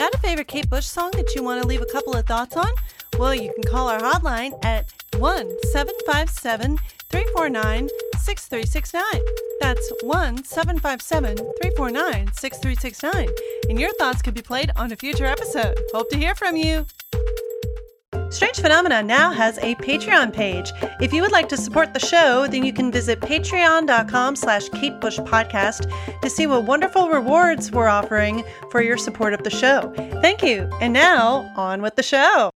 Got a favorite Kate Bush song that you want to leave a couple of thoughts on? Well, you can call our hotline at 1-757-349-6369. That's 1-757-349-6369. And your thoughts could be played on a future episode. Hope to hear from you. Strange Phenomena now has a Patreon page. If you would like to support the show, then you can visit patreon.com/Kate Bush Podcast to see what wonderful rewards we're offering for your support of the show. Thank you. And now, on with the show.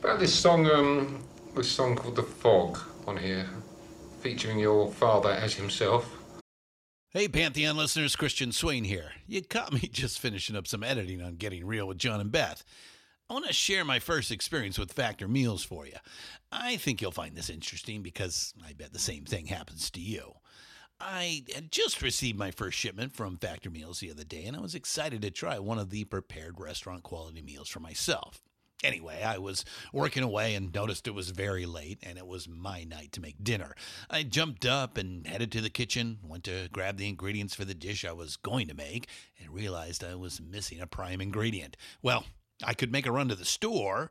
About this song called The Fog on here, featuring your father as himself. Hey, Pantheon listeners, Christian Swain here. You caught me just finishing up some editing on Getting Real with John and Beth. I want to share my first experience with Factor Meals for you. I think you'll find this interesting because I bet the same thing happens to you. I had just received my first shipment from Factor Meals the other day, and I was excited to try one of the prepared restaurant quality meals for myself. Anyway, I was working away and noticed it was very late, and it was my night to make dinner. I jumped up and headed to the kitchen, went to grab the ingredients for the dish I was going to make, and realized I was missing a prime ingredient. Well, I could make a run to the store,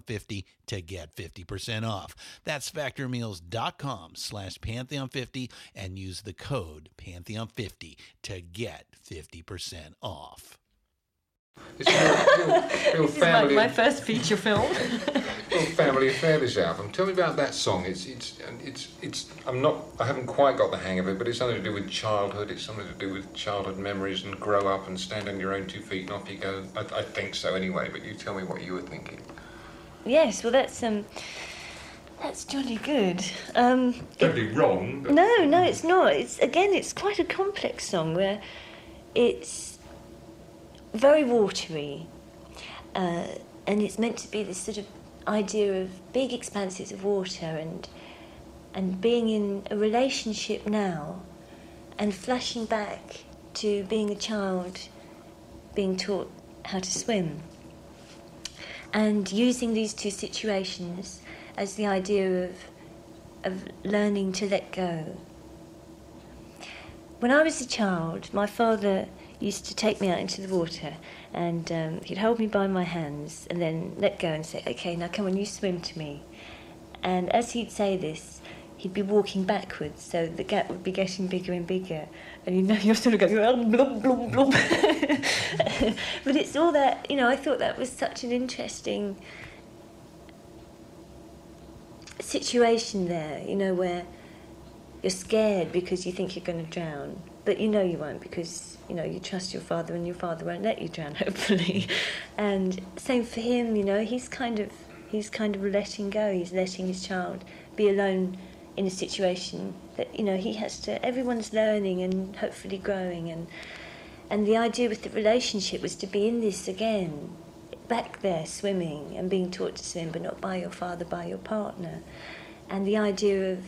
to get 50% off. That's factormeals.com/Pantheon50 and use the code Pantheon50 to get 50% off. It's your family, like my first feature film. Your family affair, this album. Tell me about that song. I haven't quite got the hang of it, but it's something to do with childhood. It's something to do with childhood memories and grow up and stand on your own 2 feet and off you go. I think so anyway. But you tell me what you were thinking. Yes, well that's jolly good. Totally wrong. But... No, it's not. It's quite a complex song where it's very watery, and it's meant to be this sort of idea of big expanses of water and being in a relationship now and flashing back to being a child being taught how to swim and using these two situations as the idea of learning to let go. When I was a child, my father used to take me out into the water and he'd hold me by my hands and then let go and say, OK, now come on, you swim to me. And as he'd say this, he'd be walking backwards, so the gap would be getting bigger and bigger. And you're sort of going, blub, blub, blub. But it's all that, I thought that was such an interesting situation there, where you're scared because you think you're going to drown. But you won't because, you trust your father and your father won't let you drown, hopefully. And same for him, he's kind of letting go. He's letting his child be alone in a situation that, he has to... Everyone's learning and hopefully growing. And the idea with the relationship was to be in this again, back there swimming and being taught to swim, but not by your father, by your partner. And the idea of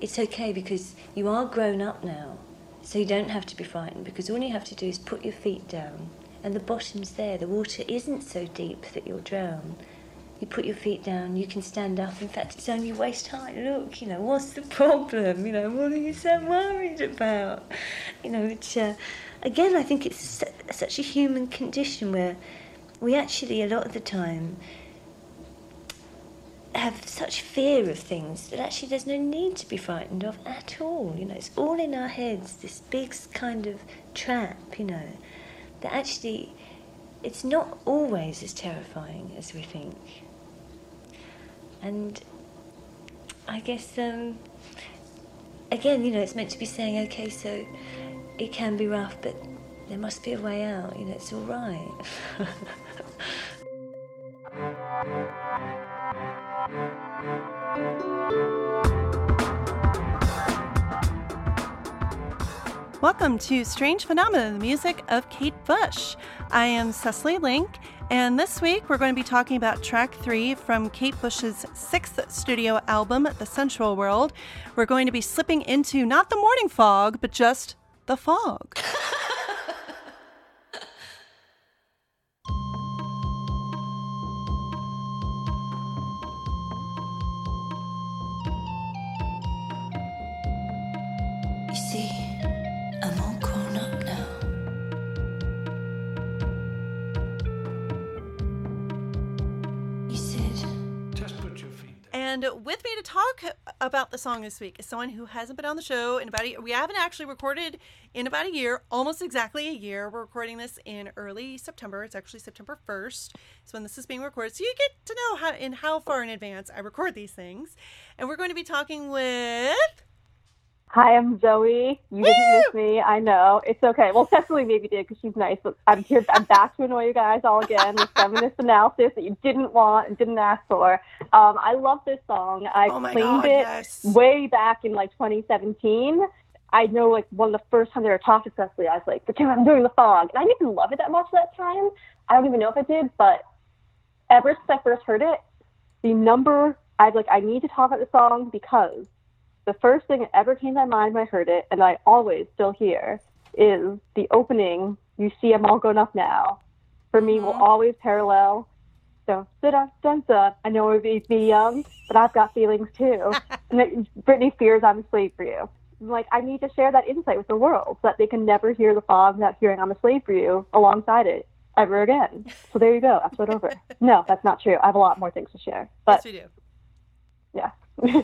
it's okay because you are grown up now. So you don't have to be frightened because all you have to do is put your feet down and the bottom's there. The water isn't so deep that you'll drown. You put your feet down, you can stand up. In fact, it's only waist high. Look, what's the problem? What are you so worried about? Which, again, I think it's such a human condition where we actually, a lot of the time, have such fear of things that actually there's no need to be frightened of at all. It's all in our heads, this big kind of trap, that actually it's not always as terrifying as we think. And I guess, again, it's meant to be saying, okay, so it can be rough, but there must be a way out, it's all right. Welcome to Strange Phenomena, the music of Kate Bush. I am Cecily Link, And this week, we're going to be talking about track 3 from Kate Bush's 6th studio album, The Sensual World. We're going to be slipping into not the morning fog, but just the fog. And with me to talk about the song this week is someone who hasn't been on the show in about a year. We haven't actually recorded in about a year, almost exactly a year. We're recording this in early September. It's actually September 1st. It's when this is being recorded. So you get to know how far in advance I record these things. And we're going to be talking with... Hi, I'm Zoe. You didn't miss me. I know. It's okay. Well, Cecily maybe did because she's nice, but I'm here. I'm back to annoy you guys all again with feminist analysis that you didn't want and didn't ask for. I love this song. I claimed it way back in like 2017. I know, like, one of the first times I ever talked to Cecily, I was like, I'm doing the fog. And I didn't even love it that much that time. I don't even know if I did, but ever since I first heard it, I need to talk about the song because the first thing that ever came to my mind when I heard it, and I always still hear, is the opening, "You see, I'm all grown up now." For me, will always parallel. So, da-da-da-da. I know it would be young, but I've got feelings too. And that Britney Spears, "I'm a Slave for You." Like, I need to share that insight with the world so that they can never hear the fog without hearing "I'm a Slave for You" alongside it ever again. So there you go. Episode over. No, that's not true. I have a lot more things to share. But, yes, we do. Yeah.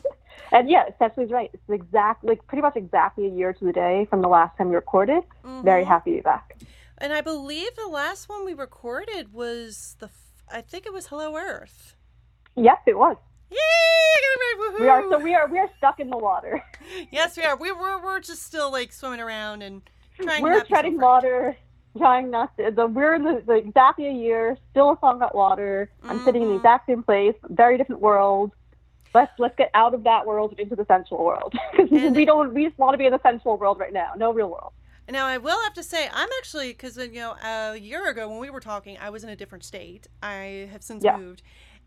And yeah, Cecily's right. It's pretty much exactly a year to the day from the last time we recorded. Mm-hmm. Very happy to be back. And I believe the last one we recorded was I think it was Hello Earth. Yes, it was. Yay! Woohoo! We are stuck in the water. Yes, we are. We're just still like swimming around and trying. We're treading water, trying not to. We're in the exactly a year, still a song about water. Mm-hmm. I'm sitting in the exact same place, very different world. Let's get out of that world and into the sensual world because we just want to be in the sensual world right now. No real world. Now I will have to say I'm actually, because a year ago when we were talking, I was in a different state. I have since moved,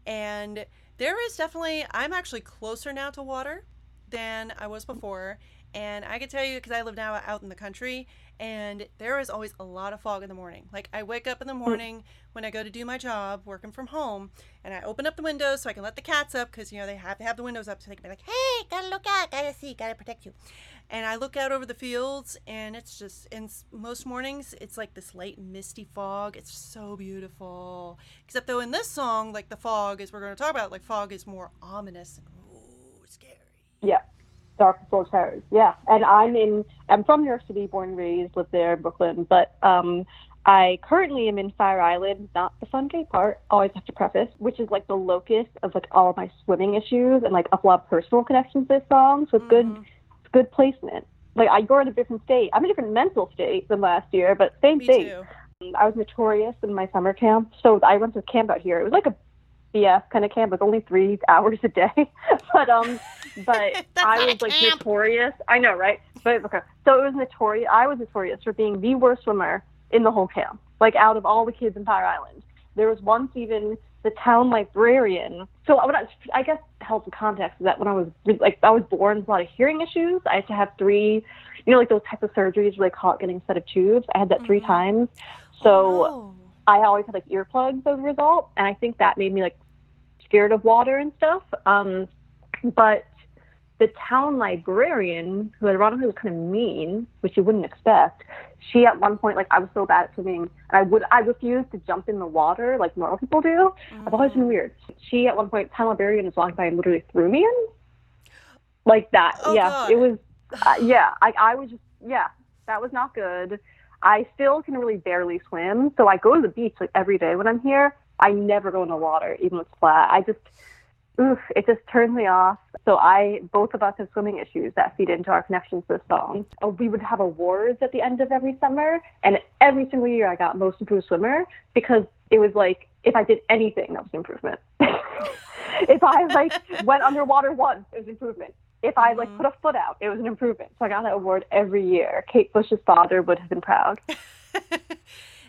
and there is definitely, I'm actually closer now to water than I was before. And I can tell you because I live now out in the country, and there is always a lot of fog in the morning. Like, I wake up in the morning when I go to do my job working from home, and I open up the windows so I can let the cats up because, they have to have the windows up so they can be like, hey, gotta look out, gotta see, gotta protect you. And I look out over the fields, and it's just, in most mornings, it's like this light misty fog. It's so beautiful. Except though in this song, like, the fog, as we're going to talk about, like, fog is more ominous and scary. Yeah. Dark Before Terrors, yeah. And I'm from New York City, born and raised, lived there in Brooklyn, but I currently am in Fire Island, not the fun gay part, always have to preface, which is like the locus of like all of my swimming issues and like a lot of personal connections to this song, so it's good placement. Like, you're in a different state. I'm in a different mental state than last year, but same thing. I was notorious in my summer camp, so I went to camp out here. It was like a BS kind of camp. It was only 3 hours a day, but I was like notorious. I know, right? But okay, so it was notorious. I was notorious for being the worst swimmer in the whole camp. Like, out of all the kids in Fire Island, there was once even the town librarian. So I guess help in context is that when I was born with a lot of hearing issues. I had to have 3, like those types of surgeries where they call it getting a set of tubes. I had that 3 times. So I always had like earplugs as a result, and I think that made me like scared of water and stuff. But the town librarian, who ironically was kind of mean, which you wouldn't expect, she at one point, like, I was so bad at swimming, and I refused to jump in the water like normal people do. I've always been weird. She at one point, town librarian, was walking by and literally threw me in, like that. Oh, yeah, God. It was. I was just. Yeah, that was not good. I still can really barely swim, so I go to the beach like every day when I'm here. I never go in the water, even when it's flat. I just, it just turns me off. So both of us have swimming issues that feed into our connections to this song. We would have awards at the end of every summer, and every single year I got Most Improved Swimmer because it was like, if I did anything, that was an improvement. If I like went underwater once, it was an improvement. If I like put a foot out, it was an improvement. So I got that award every year. Kate Bush's father would have been proud.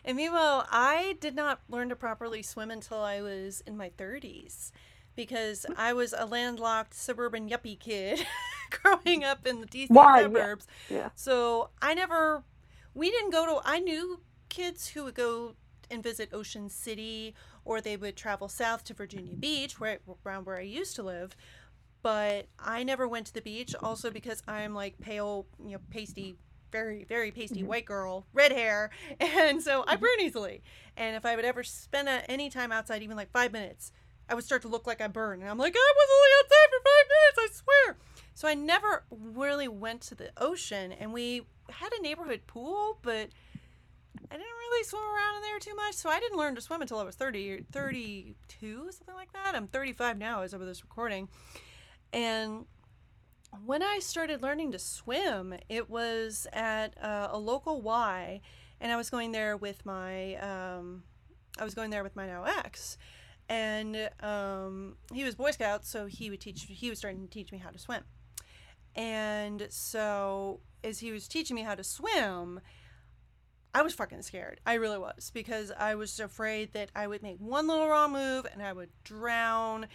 And meanwhile, I did not learn to properly swim until I was in my 30s, because I was a landlocked suburban yuppie kid growing up in the DC suburbs. Yeah. Yeah. So I knew kids who would go and visit Ocean City, or they would travel south to Virginia Beach, around where I used to live. But I never went to the beach, also because I'm like pale, pasty, very, very pasty white girl, red hair. And so I burn easily. And if I would ever spend any time outside, even like 5 minutes, I would start to look like I burn. And I'm like, I was only outside for 5 minutes, I swear. So I never really went to the ocean. And we had a neighborhood pool, but I didn't really swim around in there too much, so I didn't learn to swim until I was 30, 32, something like that. I'm 35 now as of this recording. And when I started learning to swim, it was at a local Y, and I was going there with my now ex, and he was Boy Scout, so he was starting to teach me how to swim. And so as he was teaching me how to swim, I was fucking scared. I really was, because I was afraid that I would make one little wrong move and I would drown,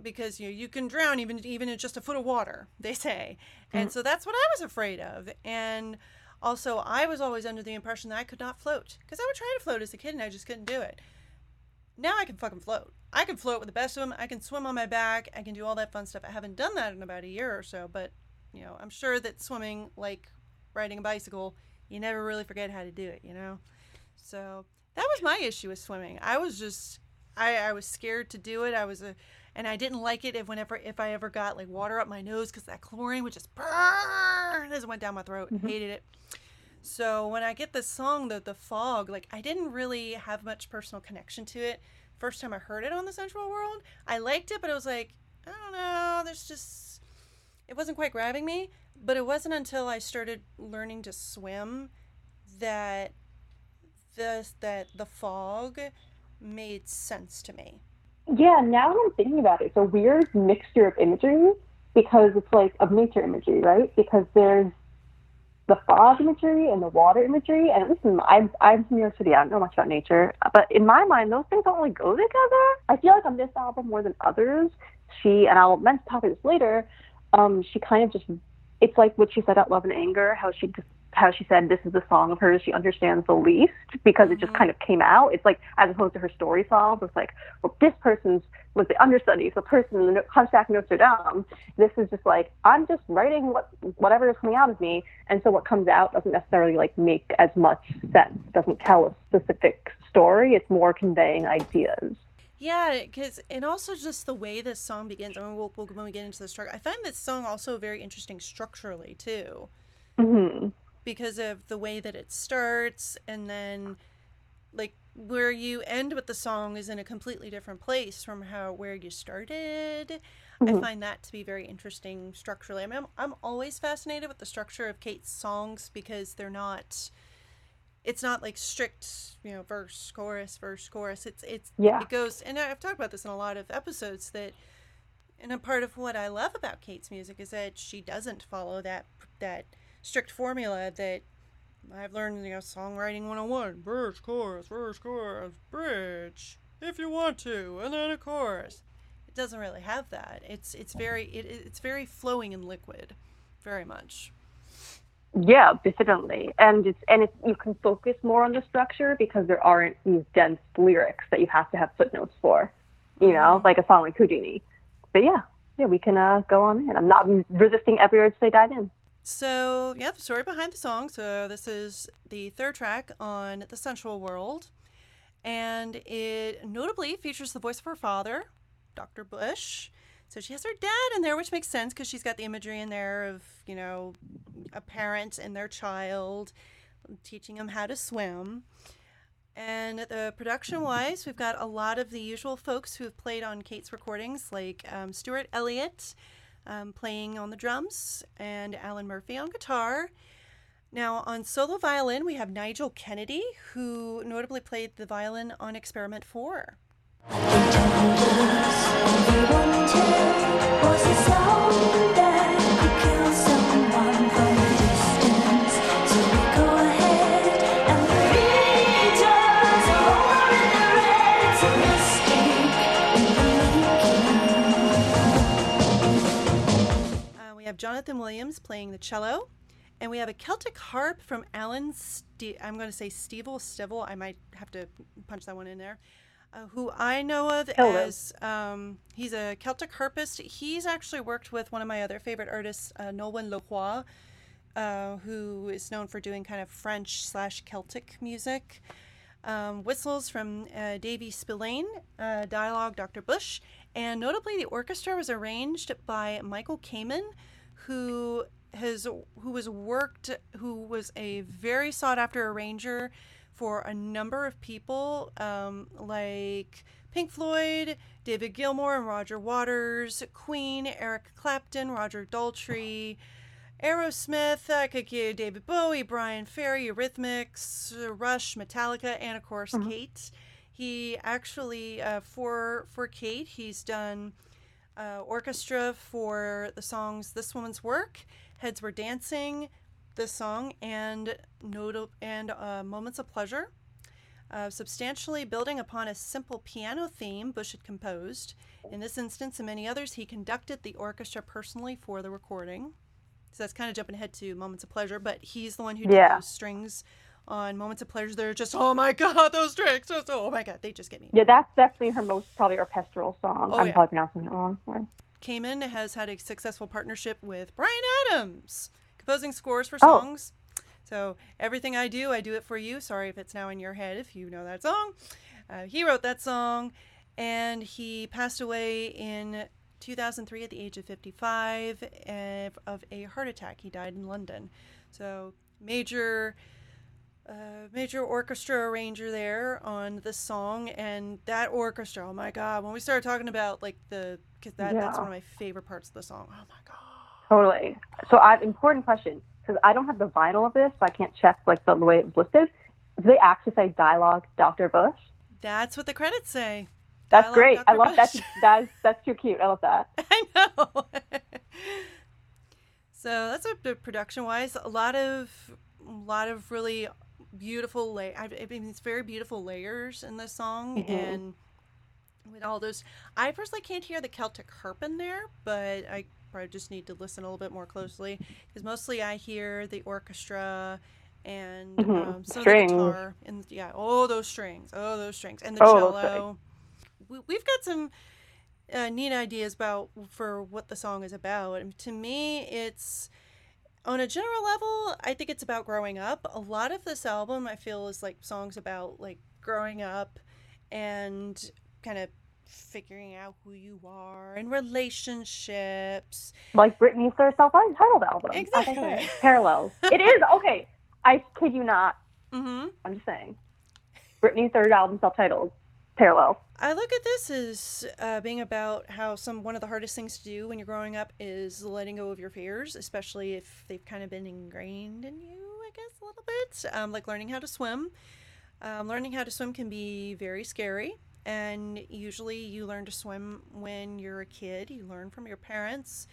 because you can drown even in just a foot of water, they say. Mm-hmm. And so that's what I was afraid of. And also, I was always under the impression that I could not float, because I would try to float as a kid and I just couldn't do it. Now I can fucking float. I can float with the best of them. I can swim on my back. I can do all that fun stuff. I haven't done that in about a year or so, but I'm sure that swimming, like riding a bicycle, you never really forget how to do it, So that was my issue with swimming. I was just, I was scared to do it. And I didn't like it if I ever got like water up my nose, because that chlorine would just burn as it went down my throat. Mm-hmm. I hated it. So when I get this song, The Fog, like I didn't really have much personal connection to it. First time I heard it on The Sensual World, I liked it, but it was like, I don't know, it wasn't quite grabbing me. But it wasn't until I started learning to swim that The Fog made sense to me. Yeah, now that I'm thinking about it, it's a weird mixture of imagery, because it's like of nature imagery, right? Because there's the fog imagery and the water imagery, and listen, I'm from New York City, I don't know much about nature, but in my mind, those things don't really go together. I feel like on this album more than others, she, and I'll mention probably this later, she kind of just, it's like what she said about Love and Anger, how she said this is the song of hers she understands the least, because it just kind of came out. It's like, as opposed to her story songs, it's like, well, this person's like the understudy, the person in the Hunchback of Notre Dame. This is just like, I'm just writing whatever is coming out of me, and so what comes out doesn't necessarily like make as much sense. It doesn't tell a specific story. It's more conveying ideas. Yeah, and also just the way this song begins. I mean, when we get into the structure, I find this song also very interesting structurally too, mm-hmm. because of the way that it starts, and then like where you end with the song is in a completely different place from where you started. Mm-hmm. I find that to be very interesting structurally. I mean, I'm always fascinated with the structure of Kate's songs, because they're not. It's not like strict, verse, chorus, verse, chorus. It goes, and I've talked about this in a lot of episodes, that, and a part of what I love about Kate's music is that she doesn't follow that strict formula that I've learned, songwriting 101, verse, chorus, bridge, if you want to, and then a chorus. It doesn't really have that. It's very flowing and liquid, very much. Yeah, definitely, and it's you can focus more on the structure, because there aren't these dense lyrics that you have to have footnotes for, like a song like Houdini. But yeah, we can go on in. I'm not resisting every urge to dive in. So yeah, the story behind the song. So this is the third track on The Sensual World, and it notably features the voice of her father, Dr. Bush. So she has her dad in there, which makes sense, because she's got the imagery in there of, a parent and their child teaching them how to swim. And production-wise, we've got a lot of the usual folks who have played on Kate's recordings, like Stuart Elliott playing on the drums and Alan Murphy on guitar. Now, on solo violin, we have Nigel Kennedy, who notably played the violin on Experiment 4. Williams playing the cello. And we have a Celtic harp from Alan I'm going to say Stivell. I might have to punch that one in there. Who I know of as he's a Celtic harpist. He's actually worked with one of my other favorite artists, Nolwenn Leroy, who is known for doing kind of French/Celtic music. Whistles from Davy Spillane, dialogue Dr. Bush, and notably the orchestra was arranged by Michael Kamen, who was a very sought after arranger for a number of people, like Pink Floyd, David Gilmour and Roger Waters, Queen, Eric Clapton, Roger Daltrey, Aerosmith, I could give David Bowie, Brian Ferry, Eurythmics, Rush, Metallica, and of course Kate. He actually for Kate, he's done orchestra for the songs "This Woman's Work," "Heads Were Dancing," this song, and "Moments of Pleasure." Substantially building upon a simple piano theme Bush had composed. In this instance and many others, he conducted the orchestra personally for the recording. So that's kind of jumping ahead to Moments of Pleasure, but he's the one who did those strings on Moments of Pleasure. They're just, oh my God, those strings, just, oh my God, they just get me. Yeah, that's definitely her most probably orchestral song. I'm probably pronouncing it wrong. Kamen has had a successful partnership with Bryan Adams, composing scores for songs. So Everything I Do It For You. Sorry if it's now in your head if you know that song. He wrote that song, and he passed away in 2003 at the age of 55 of a heart attack. He died in London. So major orchestra arranger there on this song, and that orchestra, oh my God, when we started talking about that's one of my favorite parts of the song. Oh my God. Totally. So important question, because I don't have the vinyl of this, so I can't check the way it was listed. Do they actually say dialogue Dr. Bush? That's what the credits say. That's great. Dr. I love that. That's too cute. I love that. I know. So that's what production-wise, a lot of really beautiful it's very beautiful layers in this song, and with all those, I personally can't hear the Celtic harp in there, but I probably just need to listen a little bit more closely because mostly I hear the orchestra and some strings. Of the guitar and those strings and the cello. We've got some neat ideas for what the song is about. And to me, it's, on a general level, I think it's about growing up. A lot of this album, I feel, is songs about growing up and kind of figuring out who you are and relationships. Like Britney's third self-titled album. Exactly. Parallels. It is. Okay. I kid you not. Mm-hmm. I'm just saying. Britney's third album self-titled. Parallel. I look at this as being about how one of the hardest things to do when you're growing up is letting go of your fears, especially if they've kind of been ingrained in you, I guess, a little bit. Like learning how to swim. Learning how to swim can be very scary, and usually you learn to swim when you're a kid. You learn from your parents,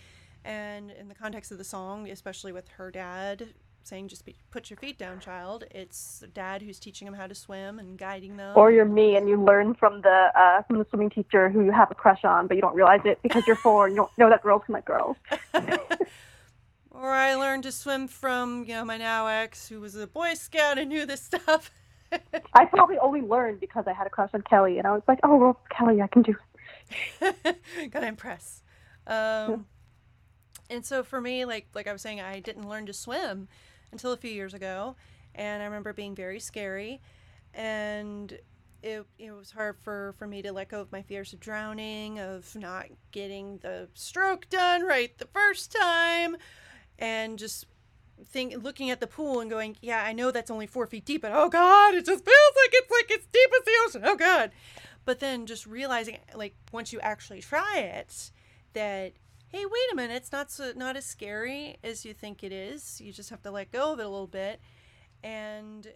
and in the context of the song, especially with her dad saying just put your feet down, child. It's dad who's teaching them how to swim and guiding them. Or you're me and you learn from the swimming teacher who you have a crush on, but you don't realize it because you're 4 and you don't know that girls can like girls. Or I learned to swim from my now ex who was a Boy Scout and knew this stuff. I probably only learned because I had a crush on Kelly and I was like, oh well, Kelly, I can do it. Gotta impress. And so for me, like I was saying, I didn't learn to swim until a few years ago, and I remember being very scary, and it was hard for me to let go of my fears of drowning, of not getting the stroke done right the first time, and just looking at the pool and going, yeah, I know that's only 4 feet deep, but oh God, it just feels like it's deep as the ocean, oh God. But then just realizing, once you actually try it, that hey, wait a minute, it's not as scary as you think it is. You just have to let go of it a little bit. And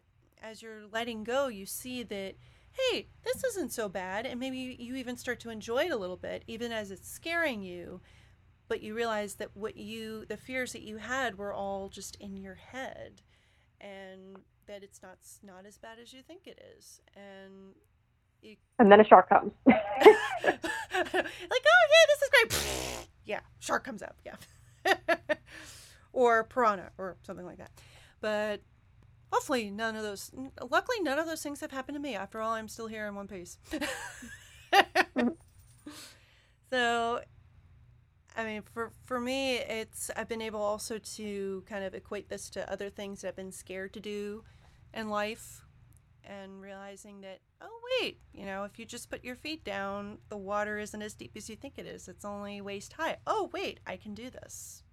as you're letting go, you see that, hey, this isn't so bad. And maybe you even start to enjoy it a little bit, even as it's scaring you. But you realize that the fears that you had were all just in your head. And that it's not as bad as you think it is. And then a shark comes. Like, oh yeah, this is great. Yeah, shark comes up. Yeah. or Piranha or something like that. But hopefully none of those, luckily none of those things have happened to me. After all, I'm still here in one piece. So, I mean, for me, it's, I've been able also to kind of equate this to other things that I've been scared to do in life, and realizing that, oh wait, you know, if you just put your feet down, the water isn't as deep as you think it is. It's only waist high. Oh wait, I can do this.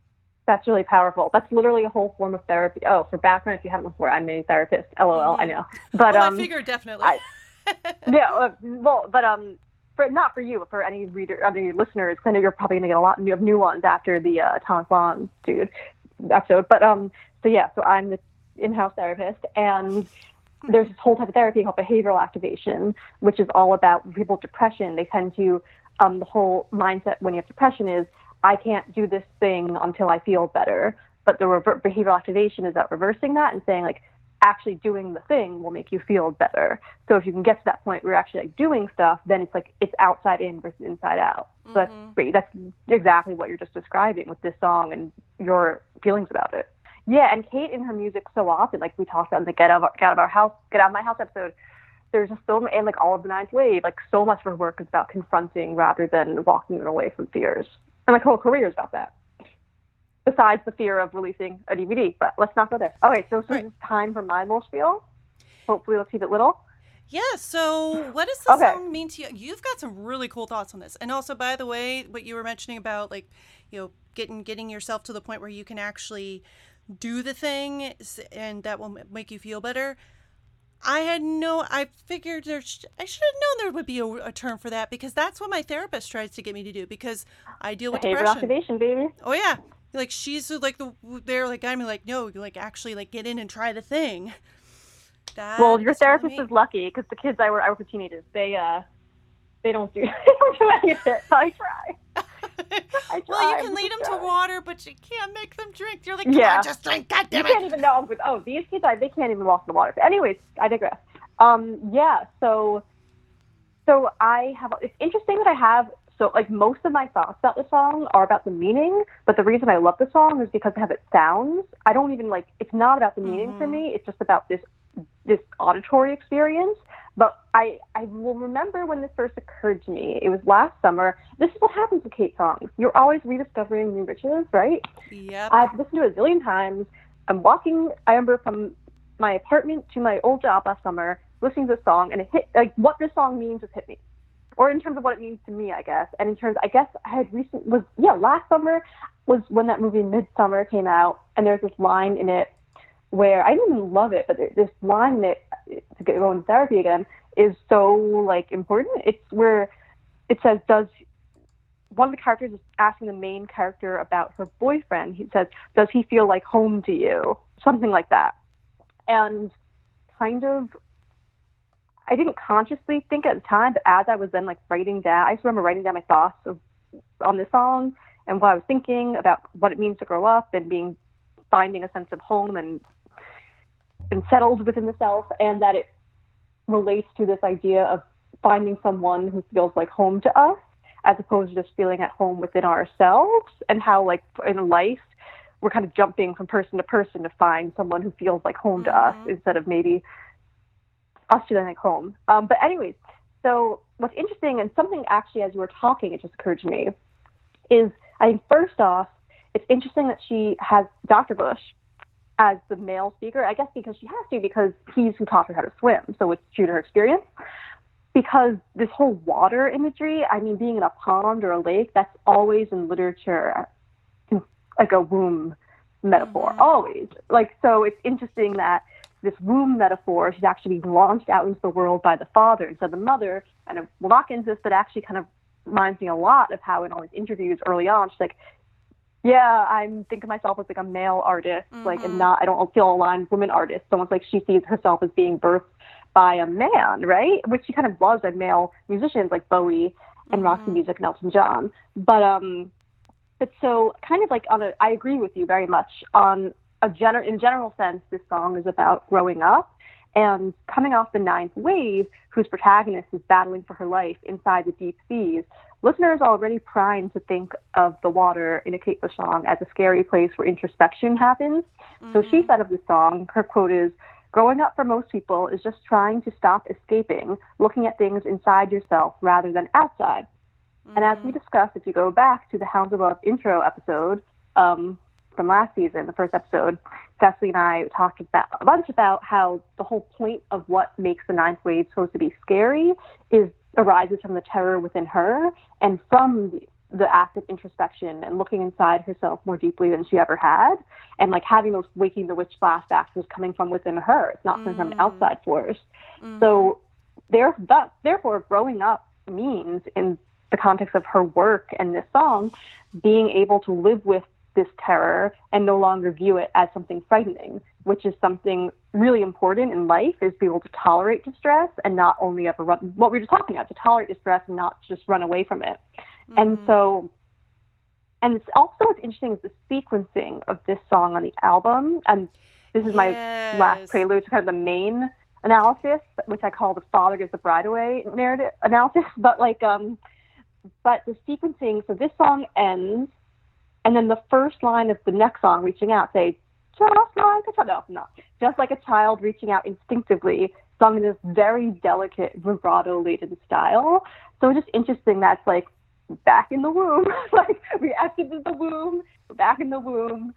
That's really powerful. That's literally a whole form of therapy. Oh, for background, if you haven't before, I'm a therapist. LOL, I know. But I figure definitely. For, not for you, but for any reader, any listeners, because I know you're probably gonna get a lot of new ones after the Atomic Bomb dude episode. But so I'm the in-house therapist, and there's this whole type of therapy called behavioral activation, which is all about people with depression. They tend to, the whole mindset when you have depression is, I can't do this thing until I feel better. But the behavioral activation is that reversing that and saying, like, actually doing the thing will make you feel better. So if you can get to that point where you're actually like doing stuff, then it's like it's outside in versus inside out. So that's great. That's exactly what you're just describing with this song and your feelings about it. Yeah, and Kate in her music so often, like we talked about in the Get Out of My House episode, there's just so much, and like all of the Ninth Wave, like so much of her work is about confronting rather than walking away from fears. And like her whole career is about that. Besides the fear of releasing a DVD, but let's not go there. Okay, so it's time for my little spiel. Hopefully, let's keep it little. Yeah. So, what does this song mean to you? You've got some really cool thoughts on this, and also, by the way, what you were mentioning about, like, you know, getting yourself to the point where you can actually do the thing, and that will make you feel better. I figured I should have known there would be a term for that, because that's what my therapist tries to get me to do, because I deal with depression. Activation, baby. Oh yeah. Like, she's like, they're like, I'm like, no, you like actually like get in and try the thing. Well, your therapist is lucky, because the kids I work with teenagers, they don't do any of it. I try. Well, you can lead them to water, but you can't make them drink. You're like, come on, just drink, goddammit. You can't even know. Oh, these kids, they can't even walk in the water. But anyways, I digress. So I have, it's interesting that I have, so, like, most of my thoughts about the song are about the meaning, but the reason I love the song is because of how it sounds. I don't even, like, it's not about the meaning for me. It's just about this auditory experience. But I will remember when this first occurred to me. It was last summer. This is what happens with Kate songs. You're always rediscovering new riches, right? Yep. I've listened to it a zillion times. I'm walking, I remember, from my apartment to my old job last summer, listening to this song, and it hit, like, what this song means has hit me. Or in terms of what it means to me, I guess. And in terms, I guess last summer was when that movie Midsummer came out, and there's this line in it where, I didn't even love it, but this line in it, to go into therapy again, is so, like, important. It's where it says, one of the characters is asking the main character about her boyfriend. He says, does he feel like home to you? Something like that. And kind of, I didn't consciously think at the time, but as I was then, like, I just remember writing down my thoughts on this song and what I was thinking about what it means to grow up and finding a sense of home and settled within the self, and that it relates to this idea of finding someone who feels like home to us, as opposed to just feeling at home within ourselves, and how, like, in life, we're kind of jumping from person to person to find someone who feels like home to us, instead of maybe us feeling like home. But anyways, so what's interesting, and something actually as you were talking, it just occurred to me, is, I think first off, it's interesting that she has Dr. Bush as the male speaker, I guess because she has to, because he's who taught her how to swim, so it's true to her experience. Because this whole water imagery, I mean, being in a pond or a lake, that's always in literature, like a womb metaphor, always. Like, so it's interesting that this womb metaphor, she's actually being launched out into the world by the father instead of the mother. And we'll not get into this, but actually kind of reminds me a lot of how in all these interviews early on, she's like, yeah, I'm thinking of myself as like a male artist, like, and not, I don't feel aligned with women artists. So it's like she sees herself as being birthed by a man, right? Which she kind of loves, at male musicians like Bowie and Roxy Music and Elton John. But so kind of like I agree with you very much on, in general sense, this song is about growing up and coming off the ninth wave, whose protagonist is battling for her life inside the deep seas listeners are already primed to think of the water in a Kate Bush song as a scary place where introspection happens. Mm-hmm. So she said of the song, her quote is, "Growing up for most people is just trying to stop escaping, looking at things inside yourself rather than outside." Mm-hmm. And as we discussed, if you go back to the Hounds of Love intro episode from last season, the first episode, Cecily and I talked about a bunch about how the whole point of what makes the Ninth Wave supposed to be scary is arises from the terror within her and from the act of introspection and looking inside herself more deeply than she ever had, and like having those Waking the Witch flashbacks was coming from within her. It's not from an outside force. So therefore growing up means, in the context of her work and this song, being able to live with this terror and no longer view it as something frightening, which is something really important in life, is be able to tolerate distress and not only ever run, what we were just talking about, to tolerate distress and not just run away from it. Mm-hmm. And so, and it's also what's interesting is the sequencing of this song on the album. And this is my last prelude to kind of the main analysis, which I call the father gives the bride away narrative analysis. But like, but the sequencing, so this song ends, and then the first line of the next song, Reaching Out, say, just like a child reaching out instinctively, sung in this very delicate vibrato-laden style. So it's just interesting that's like back in the womb, like we exited the womb, back in the womb,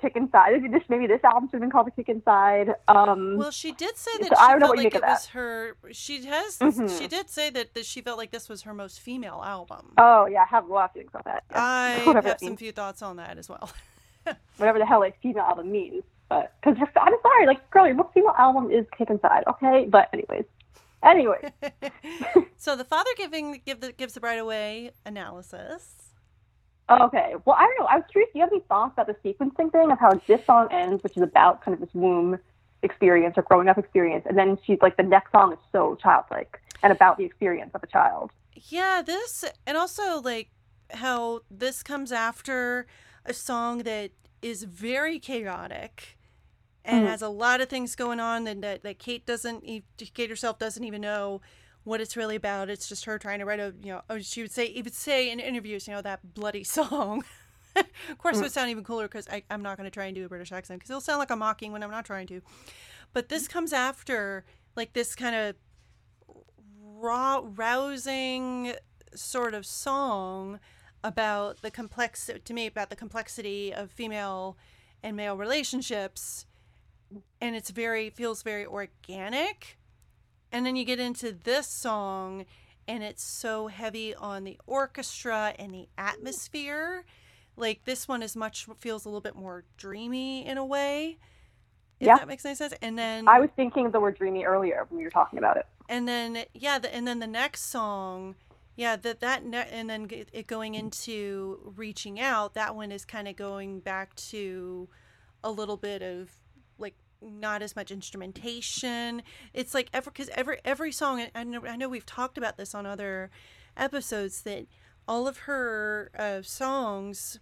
Kick Inside. Maybe this album should have been called The Kick Inside. Well, she did say that so she felt like it was her. She did say that she felt like this was her most female album. Oh yeah, I have a lot of feelings on that. Yeah. I have some few thoughts on that as well. Whatever the hell a female album means, but because I'm sorry, like girl, your most female album is Kick Inside, okay? But anyways. So the father gives the bride away analysis. Okay. Well, I don't know. I was curious. Do you have any thoughts about the sequencing thing of how this song ends, which is about kind of this womb experience or growing up experience, and then she's like the next song is so childlike and about the experience of a child. Yeah. This, and also like how this comes after a song that is very chaotic and has a lot of things going on, and that Kate herself doesn't even know what it's really about. It's just her trying to write she would say in interviews, that bloody song. Of course, it would sound even cooler because I'm not going to try and do a British accent because it'll sound like I'm mocking when I'm not trying to. But this comes after like this kind of raw, rousing sort of song about the complex, to me, about the complexity of female and male relationships. And it's feels very organic. And then you get into this song, and it's so heavy on the orchestra and the atmosphere. Like this one is feels a little bit more dreamy in a way. If that makes any sense. And then I was thinking of the word dreamy earlier when you were talking about it. And then and then the next song, and then it going into Reaching Out. That one is kind of going back to a little bit of like, not as much instrumentation. It's like every song, I know we've talked about this on other episodes, that all of her songs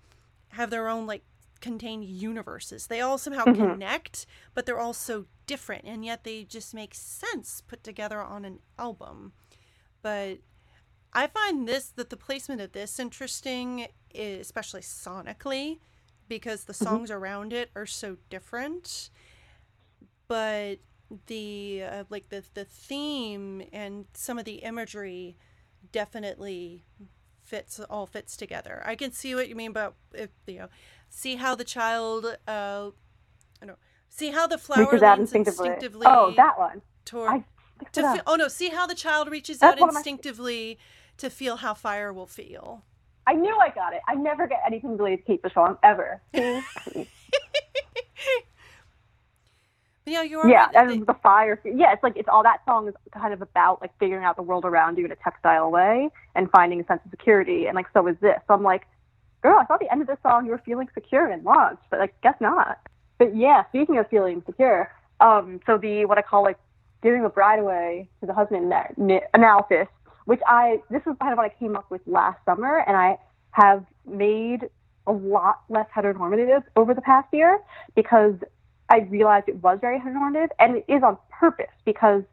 have their own like contained universes. They all somehow connect, but they're all so different, and yet they just make sense put together on an album. But I find that the placement of this interesting, especially sonically, because the songs around it are so different. But the like the theme and some of the imagery definitely fits together. I can see what you mean about see how the flower reaches out instinctively. Oh, that one. See how the child reaches out instinctively to feel how fire will feel. I knew I got it. I never get anything related to Kate Bush song ever. Yeah, and the fire. Yeah, it's like it's all that song is kind of about like figuring out the world around you in a textile way and finding a sense of security. And like, so is this. So I'm like, girl, I thought at the end of this song you were feeling secure and launched, but like, guess not. But yeah, speaking of feeling secure, so the what I call like giving the bride away to the husband analysis, which this is kind of what I came up with last summer, and I have made a lot less heteronormative over the past year because I realized it was very heteronormative, and it is on purpose because,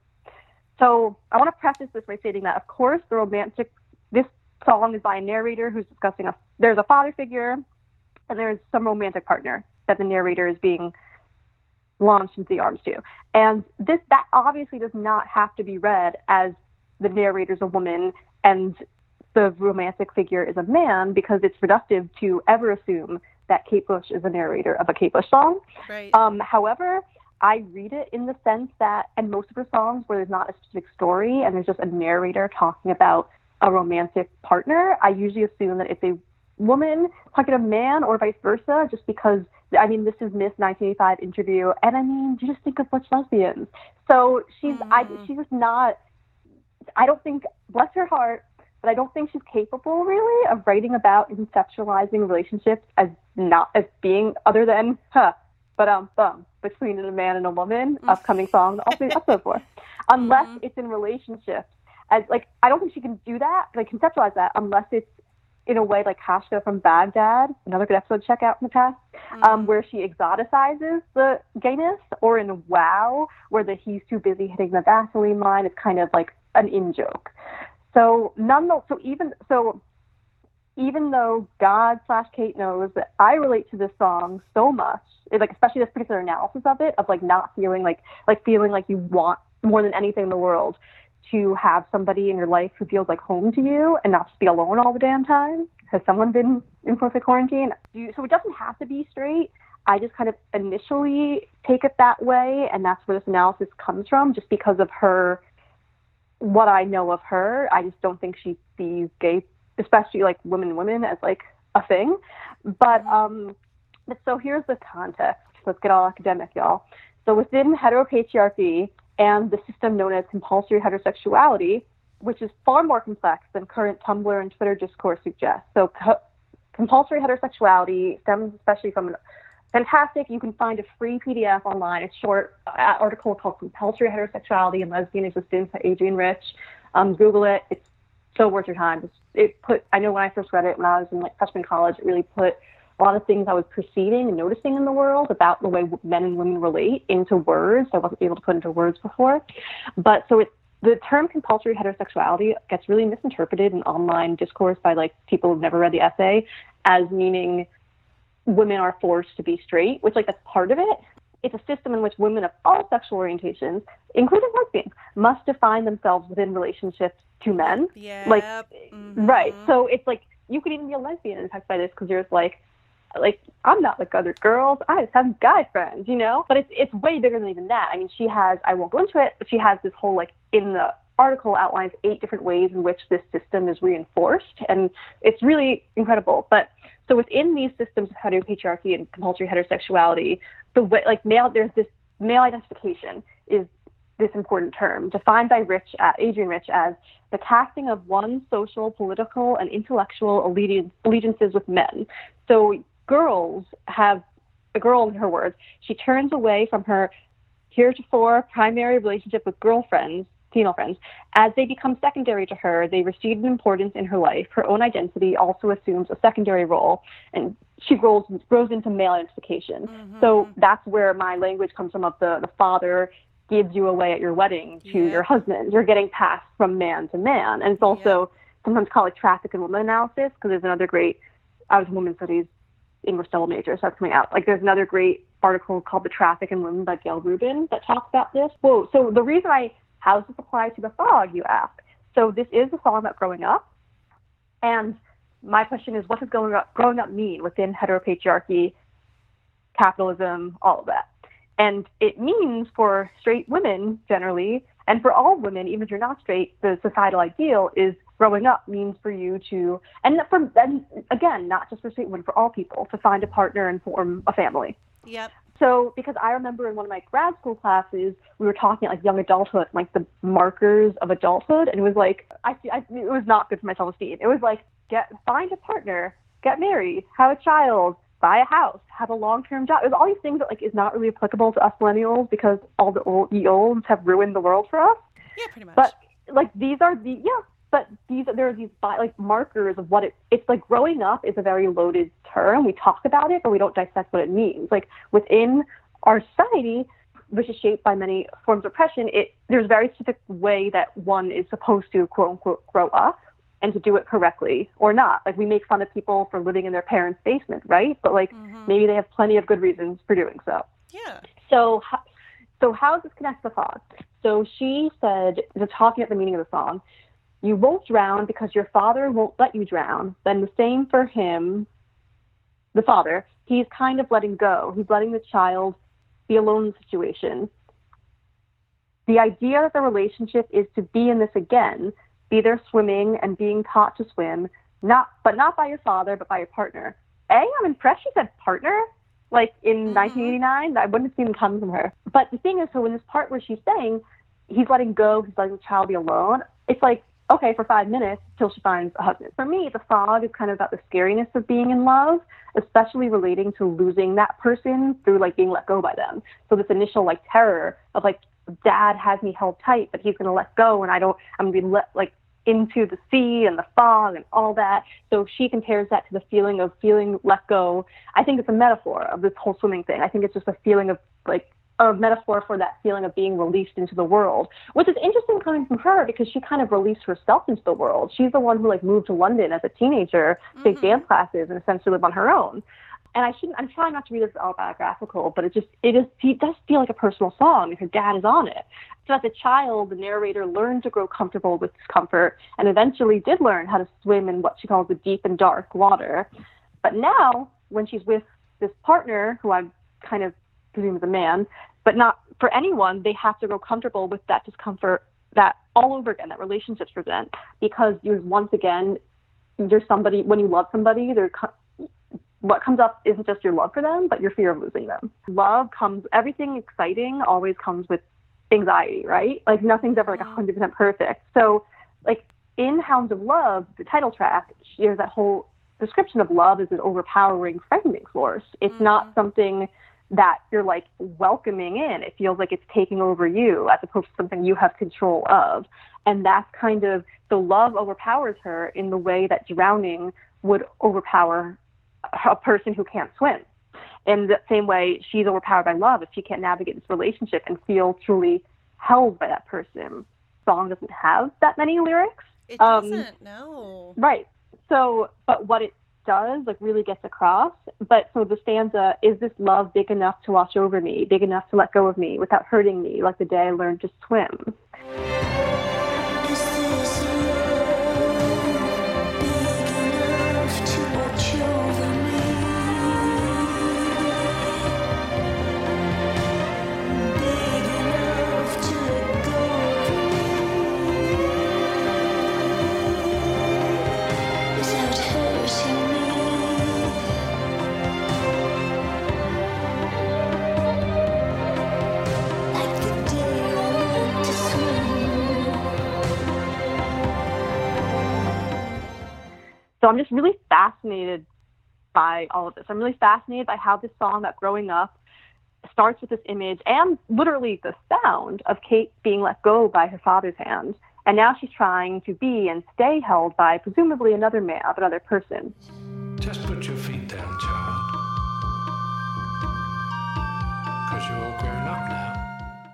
so I want to preface this by stating that, of course, the romantic, this song is by a narrator who's discussing there's a father figure and there's some romantic partner that the narrator is being launched into the arms to. And that obviously does not have to be read as the narrator's a woman and the romantic figure is a man, because it's reductive to ever assume that Kate Bush is a narrator of a Kate Bush song. Right. However, I read it in the sense that, and most of her songs where there's not a specific story and there's just a narrator talking about a romantic partner, I usually assume that it's a woman talking to a man or vice versa, just because, I mean, this is Miss 1985 interview, and I mean, you just think of such lesbians. So she's just not, I don't think, bless her heart, but I don't think she's capable, really, of writing about and conceptualizing relationships as being other than, between a man and a woman, upcoming song, also the episode for, unless it's in relationships. I don't think she can do that, conceptualize that, unless it's in a way like Kashka from Baghdad, another good episode to check out in the past, where she exoticizes the gayness, or in WOW, where the he's too busy hitting the Vaseline line is kind of like an in-joke. So even though God / Kate knows that I relate to this song so much, especially this particular analysis of it, of not feeling feeling you want more than anything in the world to have somebody in your life who feels like home to you and not just be alone all the damn time. Has someone been in perfect quarantine? So it doesn't have to be straight. I just kind of initially take it that way, and that's where this analysis comes from, just because of her, what I know of her. I just don't think she sees gay, especially women as a thing. But so here's the context. Let's get all academic, y'all. So within heteropatriarchy and the system known as compulsory heterosexuality, which is far more complex than current Tumblr and Twitter discourse suggests. So compulsory heterosexuality stems especially from fantastic, you can find a free PDF online, a short article called Compulsory Heterosexuality and Lesbian Existence by Adrienne Rich. Google it. It's so worth your time. I know when I first read it, when I was in freshman college, it really put a lot of things I was perceiving and noticing in the world about the way men and women relate into words. I wasn't able to put into words before. But so the term compulsory heterosexuality gets really misinterpreted in online discourse by people who've never read the essay as meaning women are forced to be straight, which that's part of it. It's a system in which women of all sexual orientations, including lesbians, must define themselves within relationships to men. Yeah. Right. So it's you could even be a lesbian impacted by this, because you're I'm not like other girls. I just have guy friends, But it's way bigger than even that. I mean, she has, I won't go into it, but she has this whole in the article outlines 8 different ways in which this system is reinforced, and it's really incredible. But so within these systems of heteropatriarchy and compulsory heterosexuality, the way there's this male identification is this important term defined by Adrienne Rich as the casting of one's social, political, and intellectual allegiances with men. So girls have, a girl in her words, she turns away from her heretofore primary relationship with girlfriends, female friends. As they become secondary to her, they receive an importance in her life. Her own identity also assumes a secondary role, and she grows into male identification. Mm-hmm. So that's where my language comes from, of the father gives you away at your wedding to your husband. You're getting passed from man to man. And it's also sometimes called traffic in women analysis, because there's another great, I was a women's studies English double major, so that's coming out. There's another great article called The Traffic in Women by Gail Rubin that talks about this. Whoa, so the reason how does this apply to The Fog, you ask? So this is a song about growing up. And my question is, what does growing up mean within heteropatriarchy, capitalism, all of that? And it means for straight women generally, and for all women, even if you're not straight, the societal ideal is growing up means for you to, and not just for straight women, for all people, to find a partner and form a family. Yep. So, because I remember in one of my grad school classes, we were talking young adulthood, the markers of adulthood, and it was it was not good for my self-esteem. It was find a partner, get married, have a child, buy a house, have a long-term job. It was all these things that is not really applicable to us millennials, because all the olds have ruined the world for us. Yeah, pretty much. But there are these markers of what it's growing up is a very loaded term. We talk about it, but we don't dissect what it means. Within our society, which is shaped by many forms of oppression, there's a very specific way that one is supposed to, quote unquote, grow up. and to do it correctly or not. Like, we make fun of people for living in their parents' basement, right? But like, maybe they have plenty of good reasons for doing so. Yeah. So how does this connect to the fog? So she said, just talking at the meaning of the song, you won't drown because your father won't let you drown. Then the same for him, the father. He's kind of letting go. He's letting the child be alone in the situation. The idea that the relationship is to be in this again, be there swimming and being taught to swim, not by your father, but by your partner. I'm impressed she said partner. Like, in 1989, I wouldn't have seen it come from her. But the thing is, so in this part where she's saying, he's letting go, he's letting the child be alone, it's like, okay, for 5 minutes till she finds a husband. For me, the fog is kind of about the scariness of being in love, especially relating to losing that person through, like, being let go by them. So this initial, like, terror of, like, dad has me held tight, but he's going to let go, and I'm going to be let, like, into the sea and the fog and all that. So she compares that to the feeling of feeling let go. I think it's a metaphor of this whole swimming thing. I think it's just a feeling of, like, a metaphor for that feeling of being released into the world, which is interesting coming from her because she kind of released herself into the world. She's the one who, like, moved to London as a teenager, take dance classes, and essentially live on her own. And I'm trying not to read this autobiographical, but it does feel like a personal song, and her dad is on it. So as a child, the narrator learned to grow comfortable with discomfort and eventually did learn how to swim in what she calls the deep and dark water. But now, when she's with this partner, who I kind of presume is a man, but not for anyone, they have to grow comfortable with that discomfort that all over again, that relationships present, because you're somebody, when you love somebody, what comes up isn't just your love for them, but your fear of losing them. Everything exciting always comes with anxiety, right? Like, nothing's ever, like, 100% perfect. So, like, in Hounds of Love, the title track, there's that whole description of love as an overpowering, frightening force. It's not something that you're, like, welcoming in. It feels like it's taking over you as opposed to something you have control of. And that's kind of, the love overpowers her in the way that drowning would overpower a person who can't swim. In the same way, she's overpowered by love if she can't navigate this relationship and feel truly held by that person. The song doesn't have that many lyrics. It doesn't, no. Right. So, but what it does, like, really gets across. But so the stanza, is this love big enough to watch over me, big enough to let go of me without hurting me, like the day I learned to swim? So I'm just really fascinated by all of this. I'm really fascinated by how this song about growing up starts with this image and literally the sound of Kate being let go by her father's hand. And now she's trying to be and stay held by presumably another man, of another person. Just put your feet down, child. Because you're all grown up now.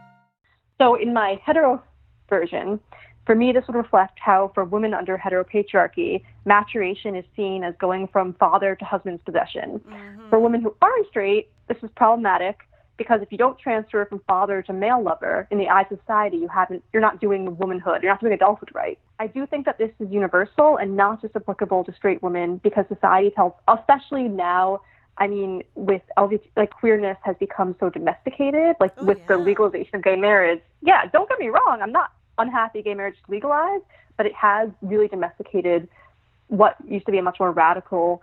So in my hetero version, for me, this would reflect how, for women under heteropatriarchy, maturation is seen as going from father to husband's possession. Mm-hmm. For women who aren't straight, this is problematic because if you don't transfer from father to male lover, in the eyes of society, you're not doing womanhood, you're not doing adulthood right. I do think that this is universal and not just applicable to straight women because society tells, especially now, I mean, with LGBT, like, queerness has become so domesticated, like, the legalization of gay marriage. Yeah, don't get me wrong, I'm not unhappy gay marriage is legalized, but it has really domesticated what used to be a much more radical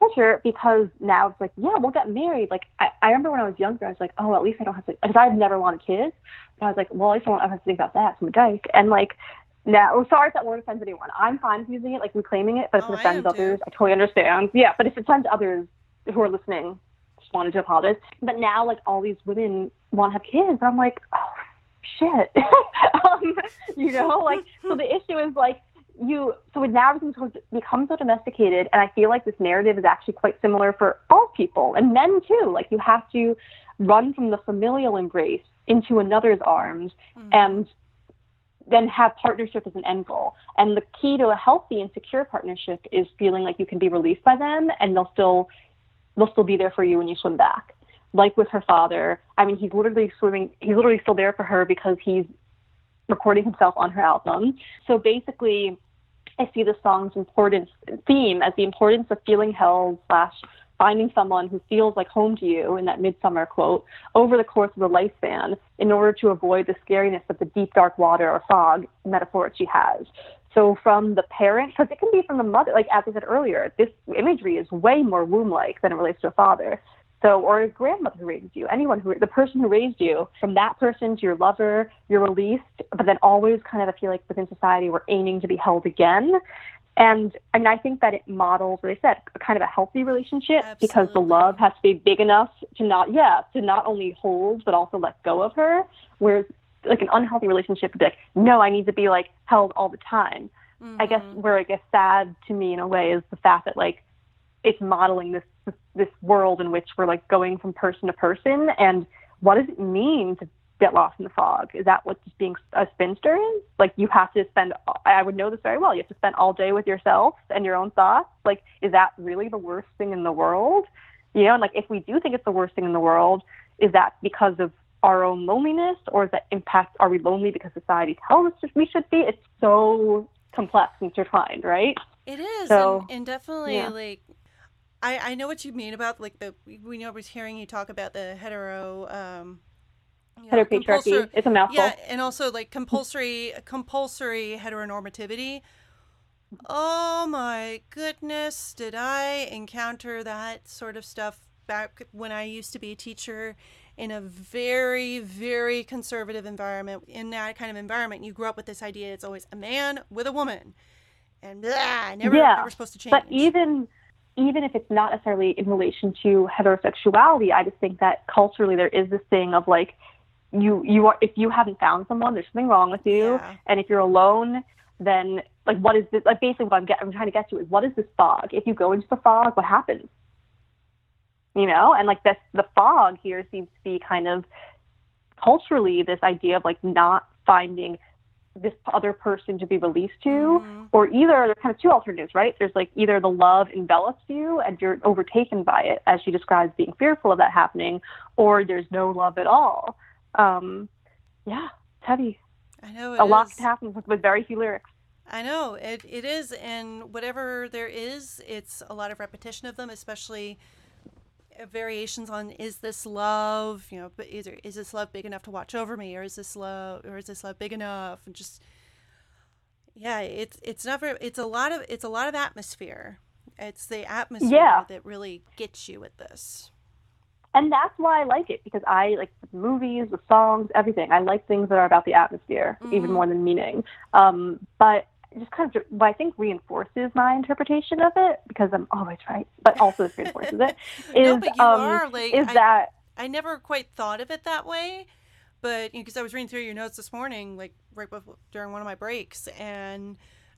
culture because now it's like, yeah, we'll get married. Like, I remember when I was younger, I was like, oh, at least I don't have to, because I've never wanted kids. But I was like, well, at least I don't have to think about that. I'm a dyke. And, like, now, sorry if that word offends anyone. I'm fine with using it, like, reclaiming it, but if it offends others, I totally understand. Yeah, but if it offends others who are listening, just wanted to apologize. But now, like, all these women want to have kids. And I'm like, oh, shit. So the issue is, like, now everything's become so domesticated, and I feel like this narrative is actually quite similar for all people, and men too. Like, you have to run from the familial embrace into another's arms, and then have partnership as an end goal. And the key to a healthy and secure partnership is feeling like you can be released by them, and they'll still be there for you when you swim back. Like with her father, I mean, he's literally still there for her because he's recording himself on her album. So basically, I see the song's importance theme as the importance of feeling held / finding someone who feels like home to you, in that midsummer quote, over the course of a lifespan, in order to avoid the scariness of the deep, dark water or fog metaphor she has. So from the parent, because it can be from the mother, like as I said earlier, this imagery is way more womb-like than it relates to a father. So, or a grandmother who raised you, the person who raised you, from that person to your lover, you're released, but then always kind of, I feel like within society, we're aiming to be held again. And I think that it models, what I said, kind of a healthy relationship. Absolutely. Because the love has to be big enough to not only hold, but also let go of her. Whereas like an unhealthy relationship would be like, no, I need to be like held all the time. Mm-hmm. I guess where it gets sad to me in a way is the fact that like it's modeling this world in which we're like going from person to person. And what does it mean to get lost in the fog? Is that what just being a spinster is? Like you have to spend, I would know this very well, you have to spend all day with yourself and your own thoughts. Like, is that really the worst thing in the world? You know, and like if we do think it's the worst thing in the world, is that because of our own loneliness, or is that impact, are we lonely because society tells us we should be? It's so complex and intertwined, right? It is. So, and definitely, yeah. Like I know what you mean about like we was hearing you talk about the hetero heteropatriarchy. It's a mouthful. Yeah, and also like compulsory heteronormativity. Oh my goodness, did I encounter that sort of stuff back when I used to be a teacher in a very, very conservative environment. In that kind of environment, you grew up with this idea it's always a man with a woman. And never supposed to change. But even if it's not necessarily in relation to heterosexuality, I just think that culturally there is this thing of like, you are, if you haven't found someone, there's something wrong with you. Yeah. And if you're alone, then like, what is this? Like basically what I'm trying to get to is, what is this fog? If you go into the fog, what happens? You know? And like the fog here seems to be kind of culturally this idea of like not finding this other person to be released to, mm-hmm. or either there are kind of two alternatives, right? There's like either the love envelops you and you're overtaken by it, as she describes being fearful of that happening, or there's no love at all. Yeah, it's heavy. I know. A lot can happen with very few lyrics. I know it is. And whatever there is, it's a lot of repetition of them, especially variations on, is this love, you know, but either is this love big enough to watch over me, or is this love big enough? And just, yeah, it's a lot of atmosphere. It's the atmosphere, yeah, that really gets you with this. And that's why I like it, because I like the movies, the songs, everything. I like things that are about the atmosphere, mm-hmm. even more than meaning. But just kind of, I think, reinforces my interpretation of it, because I'm always right, but also it reinforces it. No, but you are, like, I never quite thought of it that way, but because I was reading through your notes this morning, like right before, during one of my breaks, and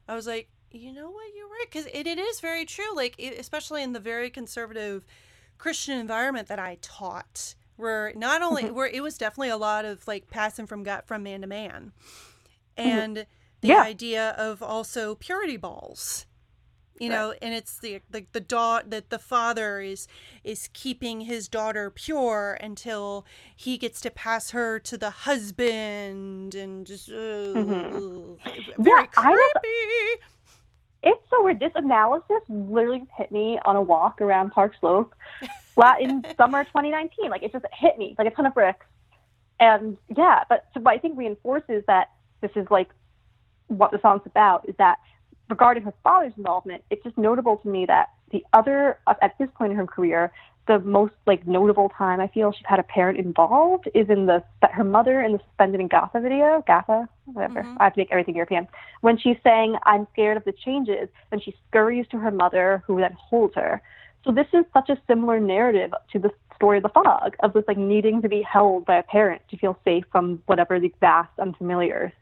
I was like, you know what, you're right, because it is very true. Like, especially in the very conservative Christian environment that I taught, where not only where it was definitely a lot of like passing from man to man, and. Mm-hmm. The yeah. idea of also purity balls, you right. know, and it's the daughter, that the father is keeping his daughter pure until he gets to pass her to the husband, and just mm-hmm. very yeah, creepy. It's so weird. This analysis literally hit me on a walk around Park Slope in summer 2019. Like, it just hit me like a ton of bricks. And yeah, but so I think reinforces that this is like, what the song's about is that regarding her father's involvement, it's just notable to me that the other, at this point in her career, the most like notable time I feel she's had a parent involved is in her mother in the Suspended in Gotha video, Gotha, whatever. Mm-hmm. I have to make everything European. When she's saying, "I'm scared of the changes," and she scurries to her mother, who then holds her. So this is such a similar narrative to the story of the fog, of this like needing to be held by a parent to feel safe from whatever the vast unfamiliar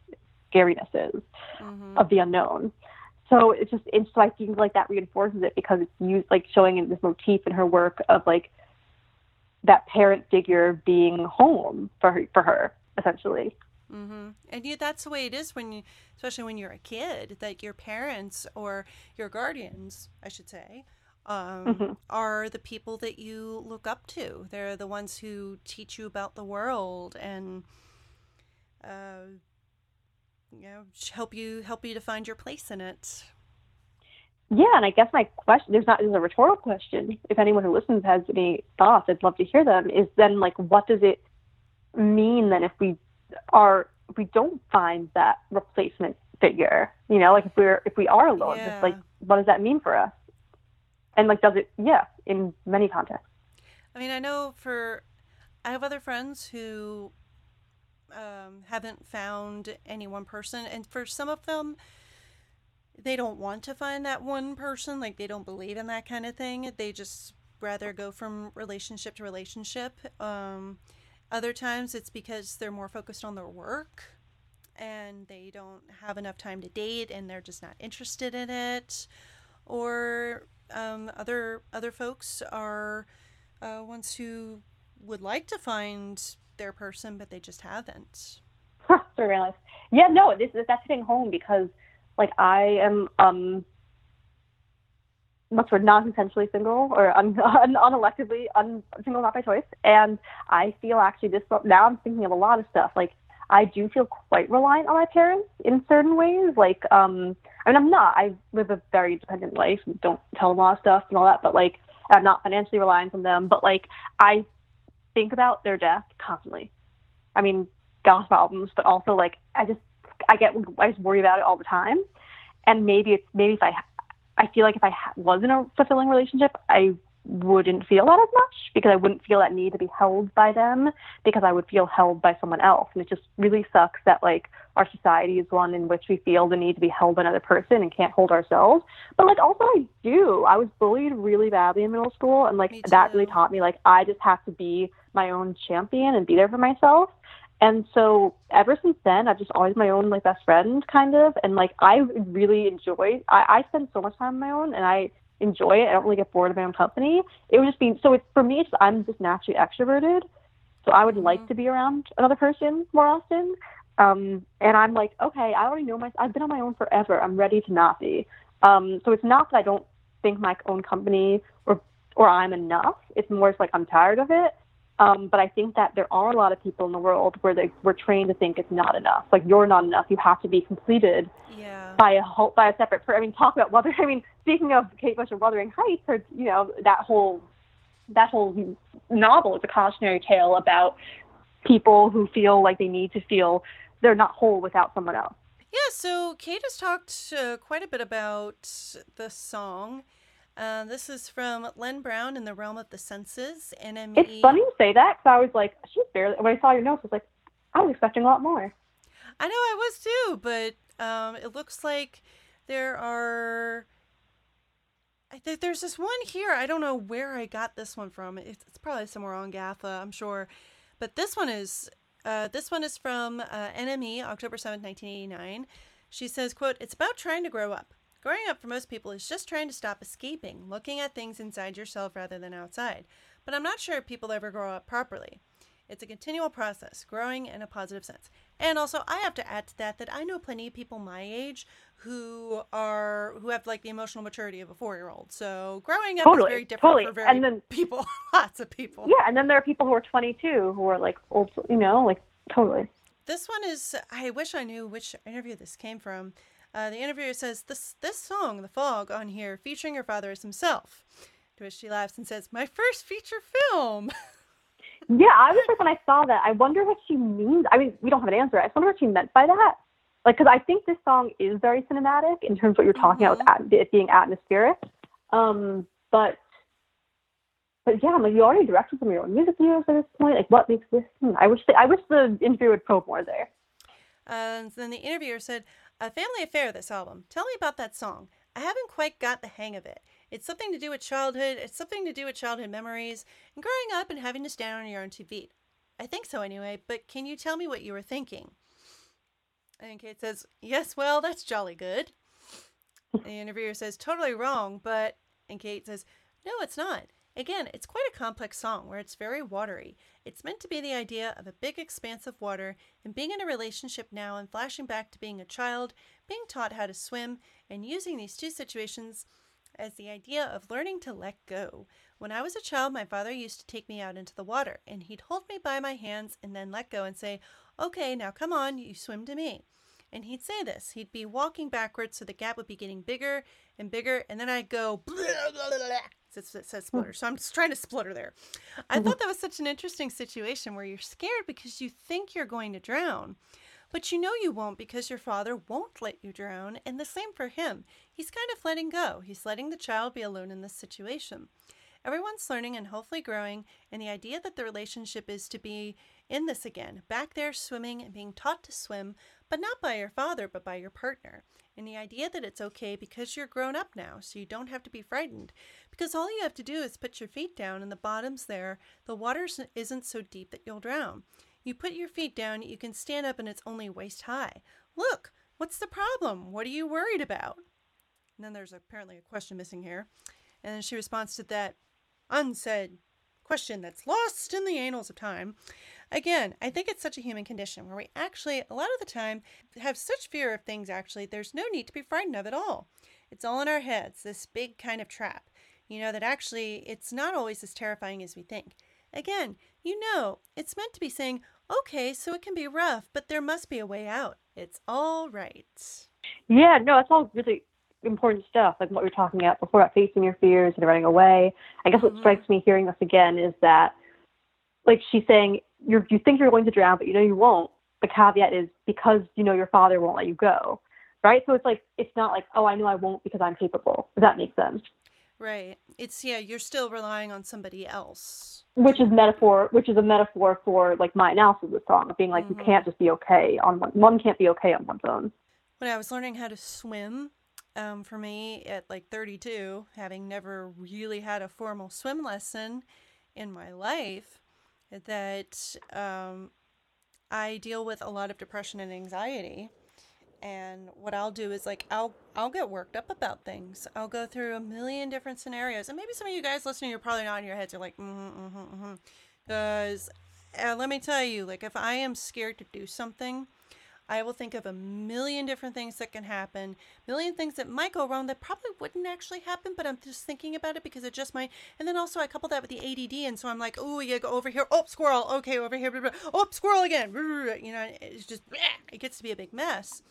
scariness is, mm-hmm. of the unknown. So so I feel like that reinforces it, because it's used, like showing in this motif in her work of like that parent figure being home for her essentially. Mm-hmm. And yet that's the way it is when you, especially when you're a kid, that your parents or your guardians, I should say, are the people that you look up to. They're the ones who teach you about the world and, you know, help you to find your place in it. Yeah, and I guess my question, there's a rhetorical question. If anyone who listens has any thoughts, I'd love to hear them. Is then like, what does it mean then if we don't find that replacement figure? You know, like if we are alone, yeah. Just like what does that mean for us? And like, does it? Yeah, in many contexts. I mean, I have other friends who haven't found any one person, and for some of them, they don't want to find that one person. Like, they don't believe in that kind of thing. They just rather go from relationship to relationship. Other times it's because they're more focused on their work and they don't have enough time to date and they're just not interested in it. Or other folks are ones who would like to find their person, but they just haven't. Huh, I realized. Yeah, no, that's hitting home because like I am, non-consensually single or unelectedly single, not by choice. And I feel actually now I'm thinking of a lot of stuff. Like I do feel quite reliant on my parents in certain ways. Like, I mean, I'm not, I live a very dependent life and don't tell them a lot of stuff and all that, but like, I'm not financially reliant on them, but like, I think about their death constantly. I mean, gossip albums, but also like, I just worry about it all the time. And I feel like if I was in a fulfilling relationship, I wouldn't feel that as much because I wouldn't feel that need to be held by them because I would feel held by someone else. And it just really sucks that like our society is one in which we feel the need to be held by another person and can't hold ourselves. But like, also I do, I was bullied really badly in middle school. And like, that really taught me, like, I just have to be my own champion and be there for myself. And so ever since then, I've just always my own, like, best friend, kind of. And, like, I really enjoy – I spend so much time on my own, and I enjoy it. I don't really get bored of my own company. It would just be – so it's, for me, it's, I'm just naturally extroverted. So I would like to be around another person more often. And I'm like, okay, I already know myself. I've been on my own forever. I'm ready to not be. So it's not that I don't think my own company or I'm enough. It's more just, like, I'm tired of it. But I think that there are a lot of people in the world where we're trained to think it's not enough. Like, you're not enough. You have to be completed by a separate person. I mean, talk about Wuthering. I mean, speaking of Kate Bush and Wuthering Heights, or, you know, that whole novel is a cautionary tale about people who feel like they need to feel they're not whole without someone else. Yeah, so Kate has talked quite a bit about the song. This is from Len Brown in the Realm of the Senses. NME. It's funny you say that because I was like, she's barely. When I saw your notes, I was like, I was expecting a lot more. I know I was too, but it looks like there are. I think there's this one here. I don't know where I got this one from. It's probably somewhere on Gatha, I'm sure. But this one is from NME, October 7th, 1989. She says, "Quote: It's about trying to grow up. Growing up for most people is just trying to stop escaping, looking at things inside yourself rather than outside. But I'm not sure if people ever grow up properly. It's a continual process, growing in a positive sense." And also, I have to add to that I know plenty of people my age who have like the emotional maturity of a 4-year-old. So growing up is very different for very people, lots of people. Yeah, and then there are people who are 22 who are like old, you know, like totally. This one is. I wish I knew which interview this came from. The interviewer says, this song, The Fog, on here, featuring her father as himself. To which she laughs and says, "My first feature film." Yeah, I was like, when I saw that, I wonder what she means. I mean, we don't have an answer. I just wonder what she meant by that. Like, because I think this song is very cinematic in terms of what you're talking about with it being atmospheric. But yeah, I'm like, you already directed some of your own music videos at this point. Like, what makes this? I wish the interviewer would probe more there. And then the interviewer said, "A family affair, this album. Tell me about that song. I haven't quite got the hang of it. It's something to do with childhood. It's something to do with childhood memories and growing up and having to stand on your own two feet. I think so anyway, but can you tell me what you were thinking?" And Kate says, "Yes, well, that's jolly good." The interviewer says, "Totally wrong, but..." And Kate says, "No, it's not. Again, it's quite a complex song where it's very watery. It's meant to be the idea of a big expanse of water and being in a relationship now and flashing back to being a child, being taught how to swim, and using these two situations as the idea of learning to let go. When I was a child, my father used to take me out into the water, and he'd hold me by my hands and then let go and say, "Okay, now come on, you swim to me." And he'd say this. He'd be walking backwards, so the gap would be getting bigger and bigger, and then I'd go, blah, blah, blah, blah. It says splutter, so I'm just trying to splutter there. I thought that was such an interesting situation where you're scared because you think you're going to drown, but you know you won't because your father won't let you drown, and the same for him. He's kind of letting go. He's letting the child be alone in this situation. Everyone's learning and hopefully growing, and the idea that the relationship is to be in this again, back there swimming and being taught to swim, but not by your father, but by your partner. And the idea that it's okay because you're grown up now, so you don't have to be frightened. Because all you have to do is put your feet down and the bottom's there. The water isn't so deep that you'll drown. You put your feet down, you can stand up and it's only waist high. Look, what's the problem? What are you worried about? And then there's apparently a question missing here. And then she responds to that unsaid question that's lost in the annals of time. Again, I think it's such a human condition where we actually, a lot of the time, have such fear of things, actually, there's no need to be frightened of it all. It's all in our heads, this big kind of trap, you know, that actually it's not always as terrifying as we think. Again, you know, it's meant to be saying, okay, so it can be rough, but there must be a way out. It's all right. Yeah, no, it's all really important stuff, like what we were talking about before about facing your fears and running away. I guess what strikes me hearing this again is that, like she's saying, you think you're going to drown, but you know you won't. The caveat is because you know your father won't let you go, right? So it's like, it's not like, oh, I know I won't because I'm capable. Does that make sense? Right. It's, yeah, you're still relying on somebody else. Which is a metaphor for like my analysis of the song, of being like, you can't just be okay on one can't be okay on one's own. When I was learning how to swim, for me at like 32, having never really had a formal swim lesson in my life, that I deal with a lot of depression and anxiety. And what I'll do is like, I'll get worked up about things. I'll go through a million different scenarios. And maybe some of you guys listening, you're probably not in your heads. You're like, Because let me tell you, like if I am scared to do something, I will think of a million different things that can happen, a million things that might go wrong that probably wouldn't actually happen, but I'm just thinking about it because it just might. And then also I couple that with the ADD, and so I'm like, oh, yeah, go over here, oh, squirrel, okay, over here, blah, blah, oh, squirrel again, you know, it's just, it gets to be a big mess.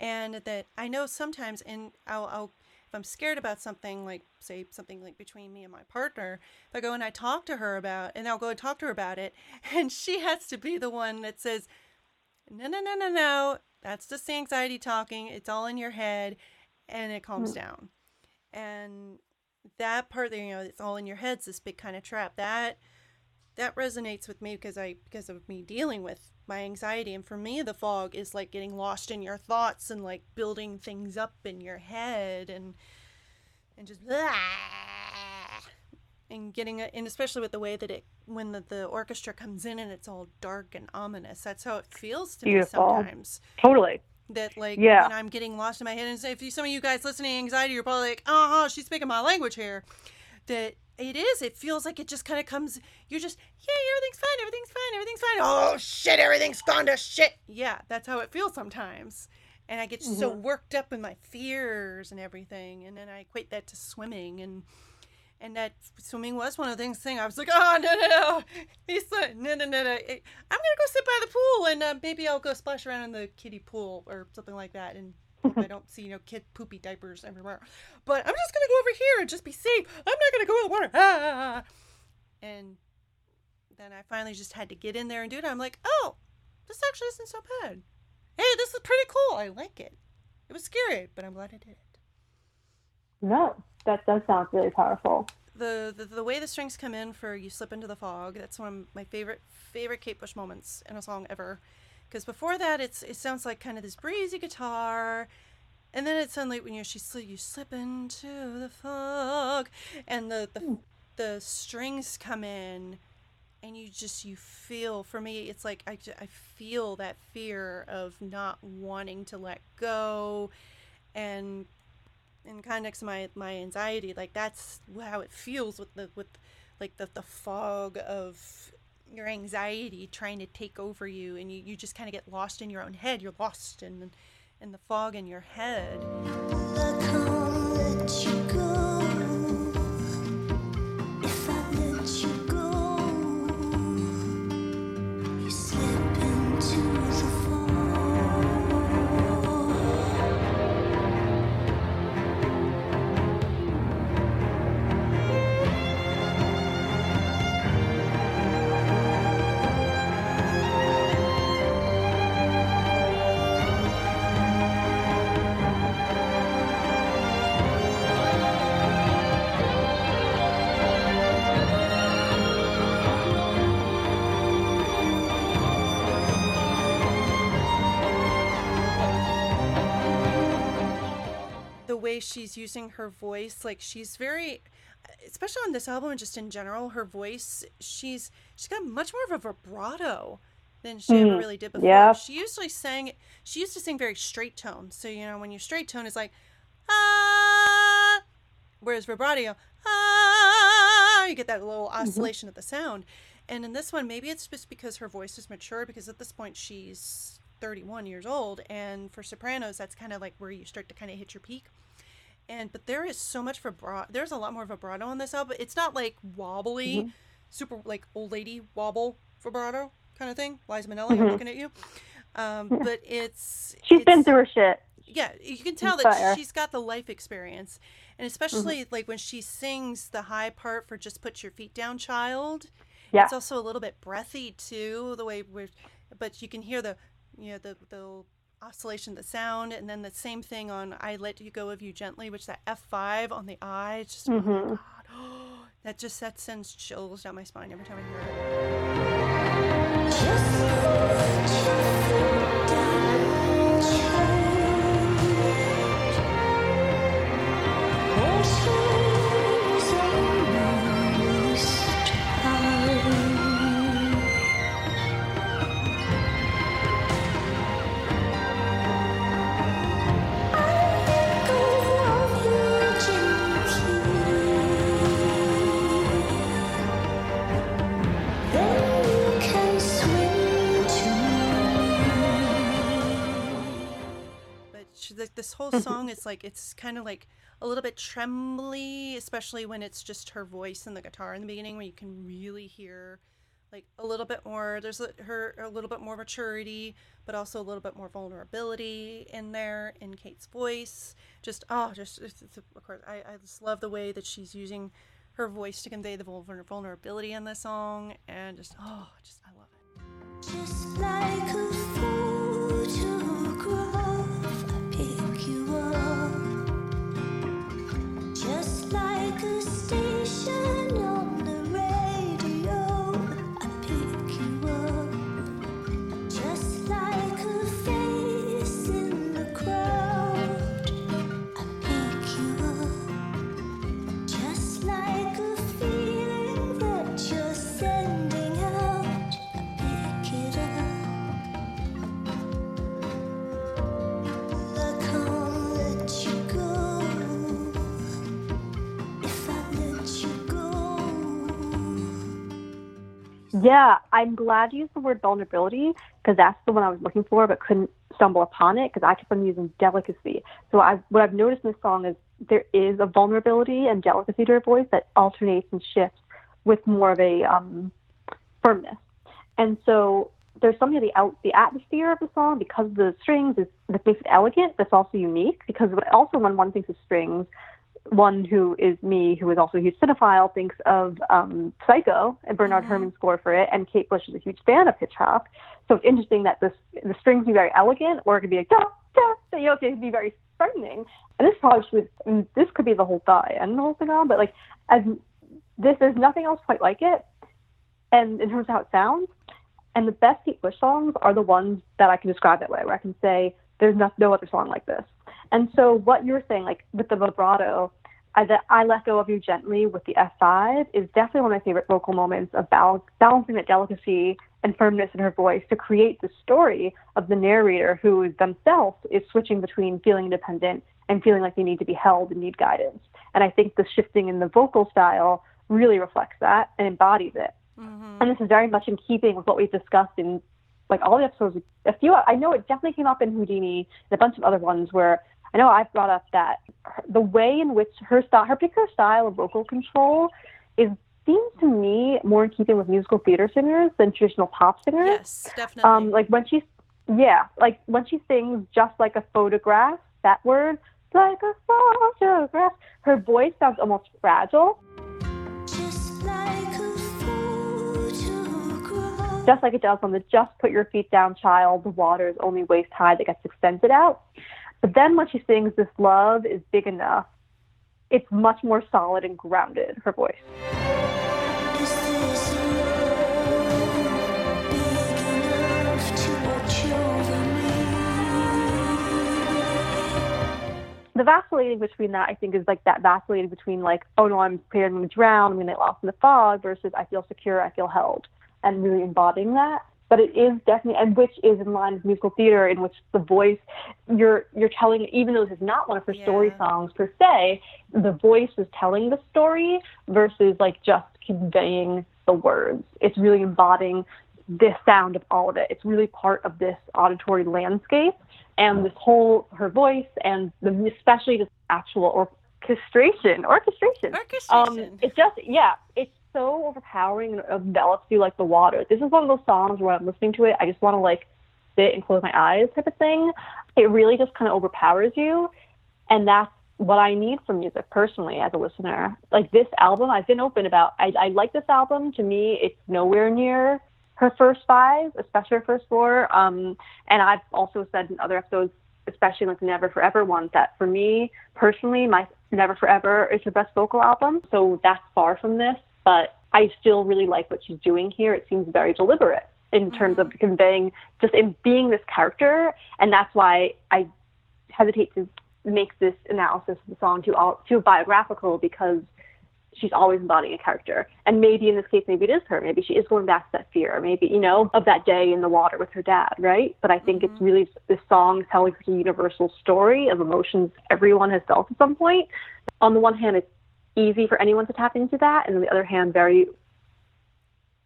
And that I know sometimes, and I'll if I'm scared about something, like say something like between me and my partner, if I go and I talk to her about, and I'll go and talk to her about it, and she has to be the one that says, no, that's just the anxiety talking, it's all in your head, and it calms down. And that part, you know, it's all in your head's this big kind of trap that resonates with me because of me dealing with my anxiety. And for me, the fog is like getting lost in your thoughts and like building things up in your head and just blah. And getting it, and especially with the way that it, when the orchestra comes in and it's all dark and ominous, that's how it feels to me sometimes. Totally. That like, yeah. When I'm getting lost in my head, and if some of you guys listening to anxiety, you're probably like, she's speaking my language here. That it is, it feels like it just kind of comes, you're just, everything's fine. Oh shit, everything's gone to shit. Yeah, that's how it feels sometimes. And I get so worked up in my fears and everything. And then I equate that to swimming And that swimming was one of the things I was like, I'm going to go sit by the pool and maybe I'll go splash around in the kiddie pool or something like that. And I don't see, kid poopy diapers everywhere. But I'm just going to go over here and just be safe. I'm not going to go in the water. And then I finally just had to get in there and do it. I'm like, oh, this actually isn't so bad. Hey, this is pretty cool. I like it. It was scary, but I'm glad I did it. No. That does sound really powerful. The way the strings come in for You Slip Into the Fog, that's one of my favorite Kate Bush moments in a song ever. Because before that, it sounds like kind of this breezy guitar. And then it's suddenly when you slip into the fog. And the strings come in. And you feel, for me, it's like I feel that fear of not wanting to let go. And in context of my anxiety, like that's how it feels with the fog of your anxiety trying to take over you, and you just kind of get lost in your own head. You're lost in the fog in your head. Look home, let you go. If I let you go, you slip into the way she's using her voice, like she's very, especially on this album and just in general, her voice, she's got much more of a vibrato than she ever really did before. Yeah. She used to sing very straight tone, so you know when you straight tone is like ah, whereas vibrato, ah, you get that little oscillation of the sound. And in this one, maybe it's just because her voice is mature, because at this point she's 31 years old, and for sopranos that's kind of like where you start to kind of hit your peak. But there is so much vibrato. There's a lot more vibrato on this album. It's not like wobbly, super like old lady wobble vibrato kind of thing. Liza Minnelli, I'm looking at you. But she's been through her shit. Yeah, you can tell that she's got the life experience, and especially like when she sings the high part for "Just Put Your Feet Down, Child." Yeah. It's also a little bit breathy too, the way but you can hear the oscillation of the sound, and then the same thing on I Let You Go of You Gently, which that F5 on the I, it's just oh my God, that sends chills down my spine every time I hear it. This whole song is like, it's kind of like a little bit trembly, especially when it's just her voice and the guitar in the beginning, where you can really hear like a little bit more, there's a little bit more maturity, but also a little bit more vulnerability in there in Kate's voice. Of course, I just love the way that she's using her voice to convey the vulnerability in this song, and just I love it. Just like a photograph. Like a station on the radio, I pick you up. Just like a face in the crowd, I pick you up. Just like a feeling that you're sending out, I pick it up. I can't let you go. Yeah, I'm glad you used the word vulnerability, because that's the one I was looking for, but couldn't stumble upon it because I kept on using delicacy. So what I've noticed in this song is there is a vulnerability and delicacy to her voice that alternates and shifts with more of a firmness. And so there's something to the atmosphere of the song, because of the strings, that makes it elegant, that's also unique, because also when one thinks of strings, one who is me, who is also a huge cinephile, thinks of Psycho and Bernard Herrmann's score for it, and Kate Bush is a huge fan of Hitchcock. So it's interesting that the strings can be very elegant, or it could be like, da, da, da, you know, it could be very frightening. And this could be the whole thigh and the whole thing on, but like, there's nothing else quite like it, and in terms of how it sounds. And the best Kate Bush songs are the ones that I can describe that way, where I can say, there's no other song like this. And so what you're saying, like with the vibrato, that I Let Go of You Gently with the F5 is definitely one of my favorite vocal moments of balancing that delicacy and firmness in her voice to create the story of the narrator who themselves is switching between feeling independent and feeling like they need to be held and need guidance. And I think the shifting in the vocal style really reflects that and embodies it. Mm-hmm. And this is very much in keeping with what we've discussed in like all the episodes. A few, I know it definitely came up in Houdini and a bunch of other ones where I know I've brought up that the way in which her style, her particular style of vocal control is, seems to me more in keeping with musical theater singers than traditional pop singers. Yes, definitely. Like when she, yeah, like when she sings just like a photograph, that word, like a photograph, her voice sounds almost fragile. Just like it does on the Just Put Your Feet Down, Child, the water is only waist high, that gets extended out. But then when she sings This Love Is Big Enough, it's much more solid and grounded, her voice. The vacillating between that, I think, is like that vacillating between like, oh no, I'm afraid I'm going to drown, I'm going to get lost in the fog, versus I feel secure, I feel held, and really embodying that. But it is definitely, and which is in line with musical theater, in which the voice, you're telling, even though this is not one of her story songs per se, the voice is telling the story versus like just conveying the words. It's really embodying this sound of all of it. It's really part of this auditory landscape and this whole, her voice and the, especially the actual orchestration. It just, yeah, it's so overpowering and envelops you like the water. This is one of those songs where I'm listening to it, I just want to like sit and close my eyes type of thing. It really just kind of overpowers you. And that's what I need from music personally as a listener. Like this album, I've been open about, I like this album. To me, it's nowhere near her first five, especially her first four. And I've also said in other episodes, especially like the Never Forever ones, that for me personally, my Never Forever is her best vocal album. So that's far from this. But I still really like what she's doing here. It seems very deliberate in terms of conveying, just in being this character. And that's why I hesitate to make this analysis of the song too biographical, because she's always embodying a character. And maybe in this case, maybe it is her. Maybe she is going back to that fear, maybe, you know, of that day in the water with her dad, right? But I think it's really this song telling a universal story of emotions everyone has felt at some point. On the one hand, it's easy for anyone to tap into that, and on the other hand, very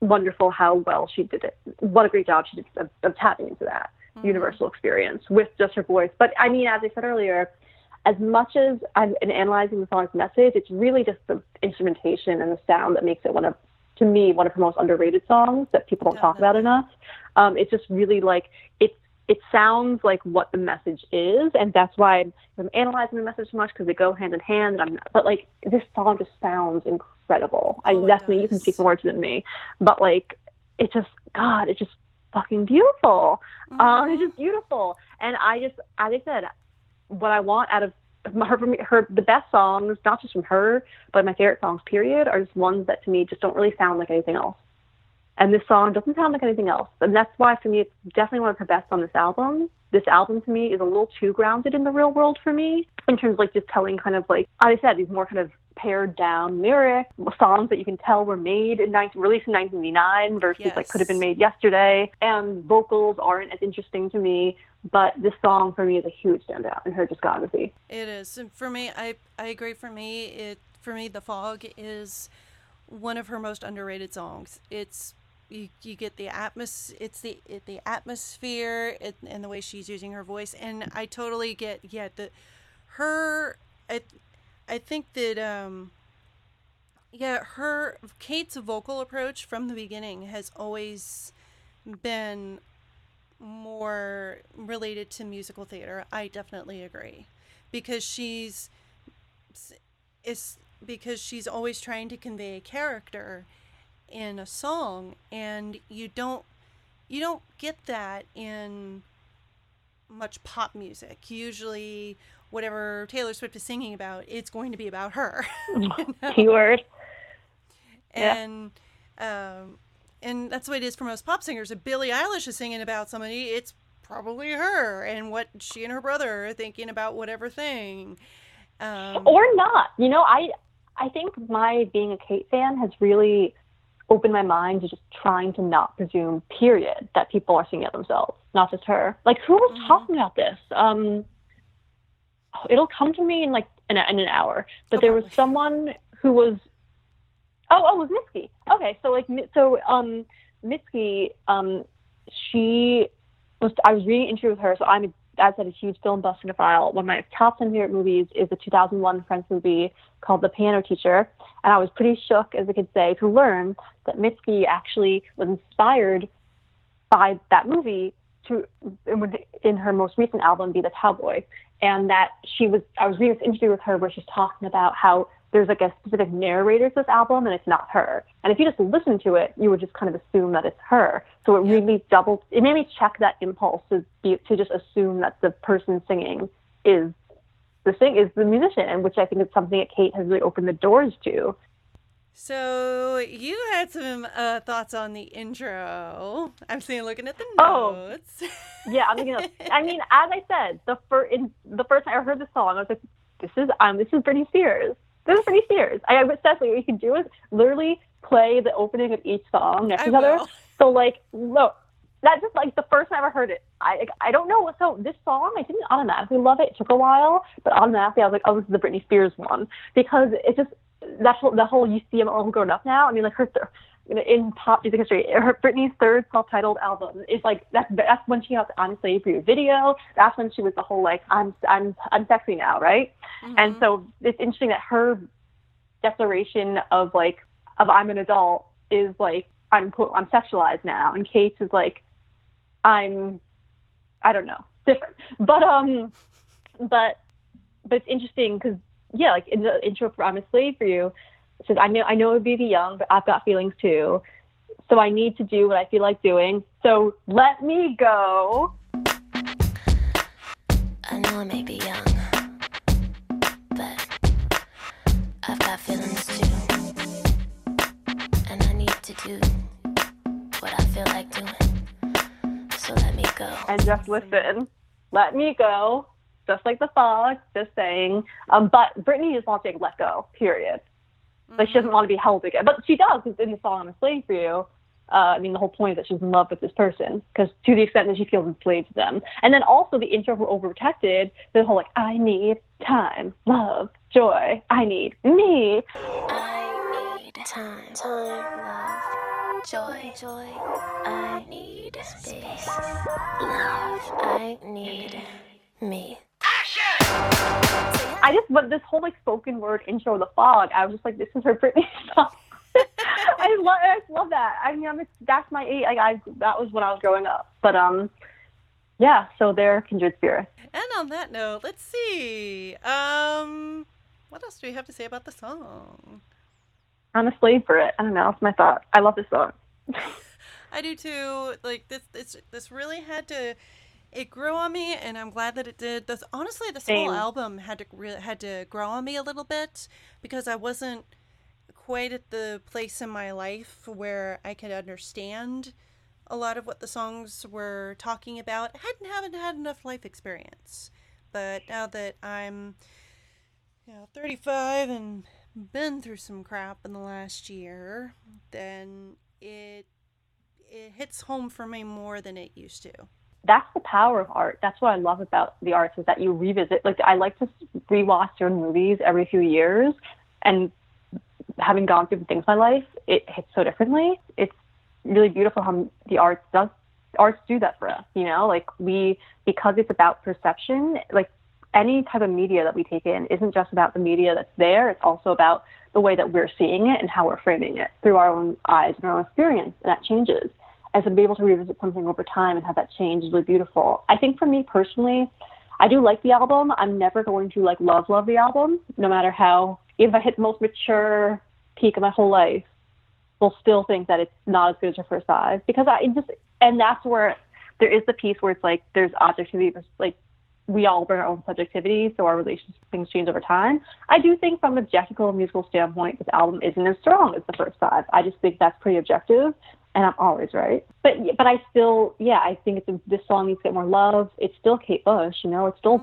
wonderful how well she did it. What a great job she did of tapping into that universal experience with just her voice. But I mean, as I said earlier, as much as I'm analyzing the song's message, it's really just the instrumentation and the sound that makes it one of, to me, one of her most underrated songs that people don't talk about enough. It's just really like it sounds like what the message is, and that's why I'm analyzing the message so much, because they go hand in hand. And I'm not, but like this song just sounds incredible. Definitely, you can speak more to it than me, but like it just, God, it's just fucking beautiful. It's just beautiful, and as I said, what I want out of her the best songs, not just from her, but my favorite songs, period, are just ones that to me just don't really sound like anything else. And this song doesn't sound like anything else. And that's why, for me, it's definitely one of her best on this album. This album, to me, is a little too grounded in the real world for me, in terms of, like, just telling kind of, like, as I said, these more kind of pared-down lyrics, songs that you can tell were made released in 1989 versus, like, could have been made yesterday. And vocals aren't as interesting to me, but this song, for me, is a huge standout in her discography. It is. And for me, I agree. For me, The Fog is one of her most underrated songs. It's... You get the atmosphere, it's the atmosphere and the way she's using her voice. And I totally get, I think that, Kate's vocal approach from the beginning has always been more related to musical theater. I definitely agree, because she's always trying to convey a character in a song, and you don't get that in much pop music. Usually whatever Taylor Swift is singing about, it's going to be about her. You know? Keyword. And and that's the way it is for most pop singers. If Billie Eilish is singing about somebody, it's probably her and what she and her brother are thinking about whatever thing. Or not. You know, I think my being a Kate fan has really opened my mind to just trying to not presume, period, that people are singing it themselves, not just her. Like, who was talking about this? it'll come to me in like an hour. But there was someone who was, it was Mitski. Okay, so Mitski, I was reading an interview with her. So as I said, a huge film buff cinephile. One of my top 10 favorite movies is the 2001 French movie called The Piano Teacher. And I was pretty shook, as I could say, to learn that Mitski actually was inspired by that movie in her most recent album, Be the Cowboy. And that I was reading this interview with her where she's talking about how there's like a specific narrator to this album and it's not her. And if you just listen to it, you would just kind of assume that it's her. So it made me check that impulse to just assume that the person singing is the musician, which I think is something that Kate has really opened the doors to. So you had some thoughts on the intro. I'm looking at the notes. Yeah, I'm looking at notes. I mean, as I said, the first time I heard the song, I was like, "This is Britney Spears. This is Britney Spears." I guess that's what you could do is literally play the opening of each song next to each other. So that's just like the first time I ever heard it. I don't know. So this song, I didn't automatically love it. It took a while, but automatically I was like, "Oh, this is the Britney Spears one," because it just. That's the whole you see them all grown up now. I mean, like in pop music history, Britney's third self-titled album is like that's when she had honestly for your video. That's when she was the whole like I'm sexy now, right? Mm-hmm. And so it's interesting that her declaration of I'm an adult is like I'm sexualized now, and Kate's is like I don't know, different. But it's interesting because. Yeah, like in the intro for I'm a Slave for You, it says, I know it would be the young, but I've got feelings too. So I need to do what I feel like doing. So let me go. I know I may be young, but I've got feelings too. And I need to do what I feel like doing. So let me go. And just listen. Let me go. Just like the fog, just saying. But Britney just wants to like, let go, period. Mm-hmm. Like, she doesn't want to be held again. But she does, because in the song, I'm a slave for you. I mean, the whole point is that she's in love with this person, because to the extent that she feels enslaved to them. And then also the intro for Overprotected, the whole, like, I need time, love, joy. I need me. I need time, love. Joy, I need space, love, I need me. But this whole like spoken word intro of the fog, I was just like, this is her Britney song. I love that. I mean, that's my eight. That was when I was growing up. But yeah. So they're kindred spirits. And on that note, let's see. What else do we have to say about the song? I'm a slave for it. I don't know. That's my thought. I love this song. I do too. Like this really had to. It grew on me, and I'm glad that it did. Honestly, this whole album had to grow on me a little bit, because I wasn't quite at the place in my life where I could understand a lot of what the songs were talking about. I haven't had enough life experience, but now that I'm 35 and been through some crap in the last year, then it hits home for me more than it used to. That's the power of art. That's what I love about the arts, is that you revisit. Like, I like to rewatch certain movies every few years, and having gone through things in my life, it hits so differently. It's really beautiful how the arts do that for us. You know, like because it's about perception. Like any type of media that we take in isn't just about the media that's there. It's also about the way that we're seeing it and how we're framing it through our own eyes and our own experience, and that changes. And so to be able to revisit something over time and have that change is really beautiful. I think for me personally, I do like the album. I'm never going to like love the album, no matter how. Even if I hit the most mature peak of my whole life, we'll still think that it's not as good as your first five, because and that's where there is the piece where it's like there's objectivity, like we all bring our own subjectivity, so our relationships things change over time. I do think from an objective musical standpoint, this album isn't as strong as the first five. I just think that's pretty objective. And I'm always right. But I still, I think this song needs to get more love. It's still Kate Bush, it's still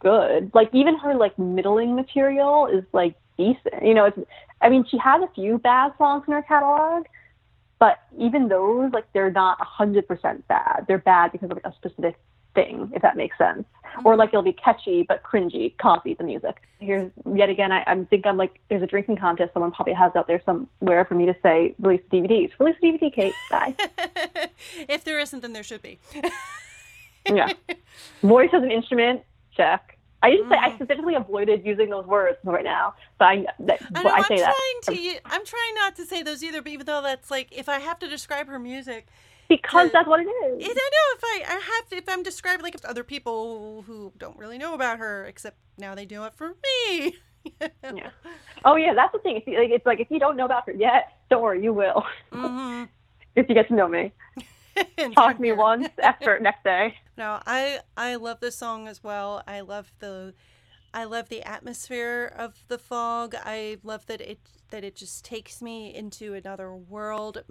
good. Like, even her, like, middling material is, like, decent. I mean, she has a few bad songs in her catalog, but even those, like, they're not 100% bad. They're bad because of, like, a specific thing, if that makes sense. or like it'll be catchy but cringy. Copy the music. Here's yet again, I think I'm like, there's a drinking contest someone probably has out there somewhere for me to say, release the DVDs. Release the DVD, Kate. Bye. If there isn't, then there should be. Yeah. Voice as an instrument, check. I didn't say, I specifically avoided using those words right now, but I'm trying not to say those either, but even though that's like, if I have to describe her music. Because that's what it is. If I'm describing like other people who don't really know about her, except now they do it for me. Yeah. Oh yeah, that's the thing. It's like, if you don't know about her yet, don't worry, you will. Mm-hmm. If you get to know me. Talk to me once after next day. No, I love this song as well. I love the atmosphere of the fog. I love that it just takes me into another world.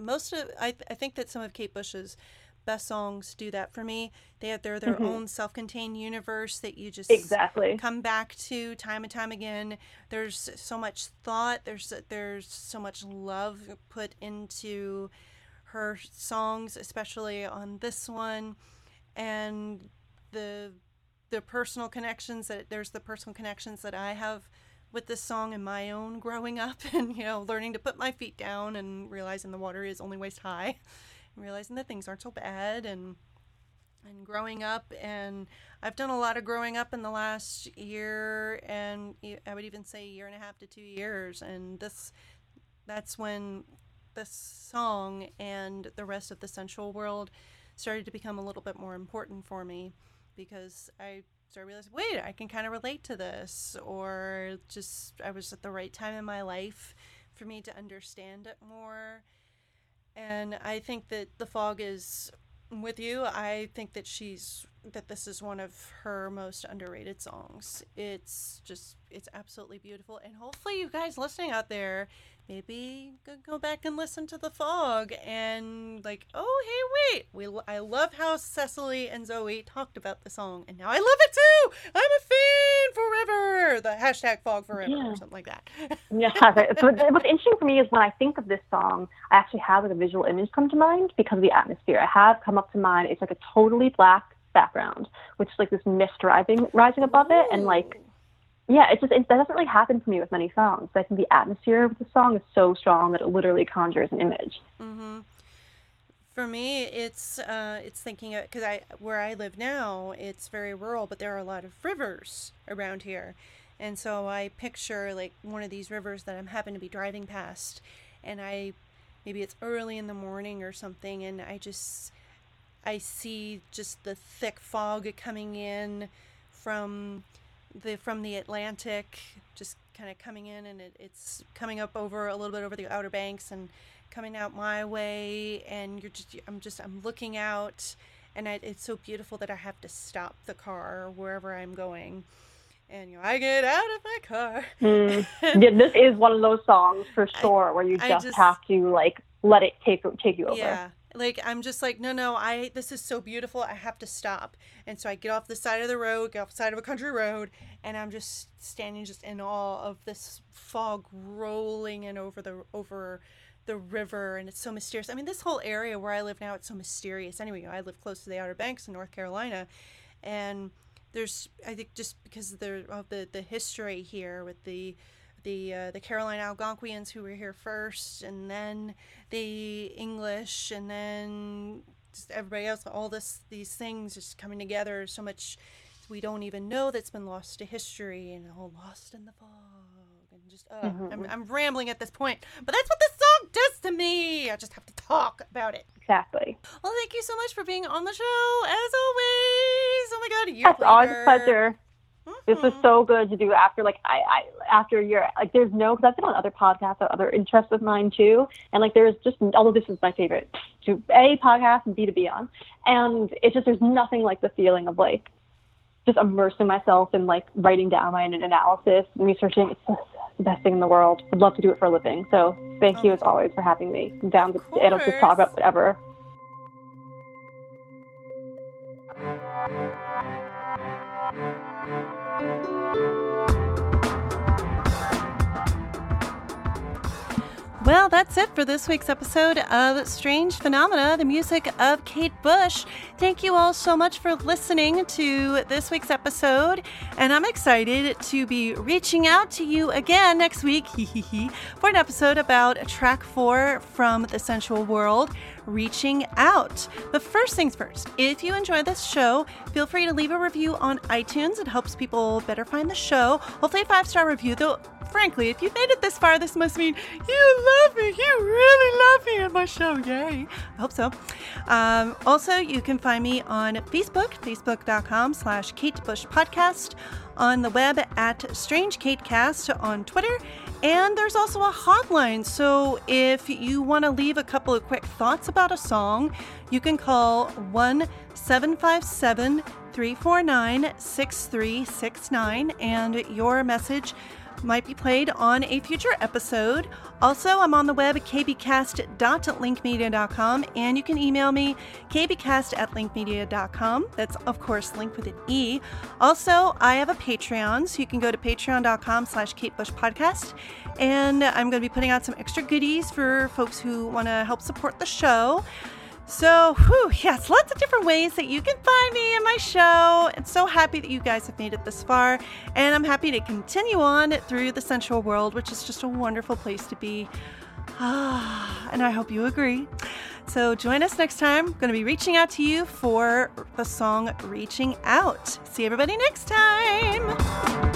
I think that some of Kate Bush's best songs do that for me. They're their mm-hmm. own self-contained universe that you just exactly come back to time and time again. There's so much thought. There's so much love put into her songs, especially on this one, and the personal connections that I have with this song and my own growing up, and learning to put my feet down and realizing the water is only waist high, and realizing that things aren't so bad, and growing up. And I've done a lot of growing up in the last year, and I would even say 1.5 to 2 years, and that's when this song and the rest of The Sensual World started to become a little bit more important for me, because I started realizing, wait, I can kind of relate to this, or just I was at the right time in my life for me to understand it more. And I think that The Fog is with you. I think that this is one of her most underrated songs. It's absolutely beautiful. And hopefully you guys listening out there, maybe go back and listen to The Fog and like, oh, hey, wait, I love how Cecily and Zoe talked about the song, and now I love it too. I'm a fan forever. The #FogForever or something like that. Yeah. What's interesting for me is when I think of this song, I actually have like a visual image come to mind because of the atmosphere. I have come up to mind. It's like a totally black background, which is like this mist rising above it, and like. Yeah, that doesn't really happen for me with many songs. I think the atmosphere of the song is so strong that it literally conjures an image. Mm-hmm. For me, it's thinking of, because where I live now, it's very rural, but there are a lot of rivers around here, and so I picture like one of these rivers that I'm happen to be driving past, and maybe it's early in the morning or something, and I see just the thick fog coming in from the Atlantic, just kind of coming in, and it's coming up over a little bit over the Outer Banks and coming out my way, and I'm looking out, and it's so beautiful that I have to stop the car wherever I'm going, and I get out of my car. Yeah, this is one of those songs for sure where you just have to like let it take you over. Yeah. Like, I'm just like, no, this is so beautiful, I have to stop. And so I get off the side of a country road, and I'm just standing just in awe of this fog rolling in over the river, and it's so mysterious. I mean, this whole area where I live now, it's so mysterious. Anyway, I live close to the Outer Banks in North Carolina, and there's, I think just because of the history here with the Carolina Algonquians who were here first, and then the English, and then just everybody else, these things just coming together, so much we don't even know that's been lost to history, and all lost in the fog, and just mm-hmm. I'm rambling at this point, but that's what this song does to me. I just have to talk about it. Exactly. Well, thank you so much for being on the show, as always. Oh my god, that's always a pleasure. Mm-hmm. This is so good to do after like after a year. Like there's because I've been on other podcasts, other interests of mine too, and like there's just, although this is my favorite to A, podcast, and B, to be on, and it's just there's nothing like the feeling of like just immersing myself in like writing down my analysis and researching. It's just the best thing in the world. I'd love to do it for a living. So thank you as always for having me. Down to it'll just talk about whatever. Well, that's it for this week's episode of Strange Phenomena, the music of Kate Bush. Thank you all so much for listening to this week's episode, and I'm excited to be reaching out to you again next week for an episode about track 4 from The Sensual World, Reaching Out. But first things first, if you enjoy this show, feel free to leave a review on iTunes. It helps people better find the show. Hopefully a 5-star review, though frankly, if you've made it this far, this must mean you love me. You really love me and my show. Yay. I hope so. Also, you can find me on Facebook, facebook.com/Kate Bush Podcast, on the web at Strange Kate Cast, on Twitter, and there's also a hotline. So if you want to leave a couple of quick thoughts about a song, you can call 1-757-349-6369, and your message might be played on a future episode. Also, I'm on the web at kbcast.linkmedia.com, and you can email me kbcast@linkmedia.com. That's, of course, link with an E. Also, I have a Patreon, so you can go to patreon.com/Kate Bush Podcast, and I'm going to be putting out some extra goodies for folks who want to help support the show. So, yes, lots of different ways that you can find me and my show. I'm so happy that you guys have made it this far, and I'm happy to continue on through The Sensual World, which is just a wonderful place to be. And I hope you agree. So join us next time. I'm going to be reaching out to you for the song Reaching Out. See everybody next time.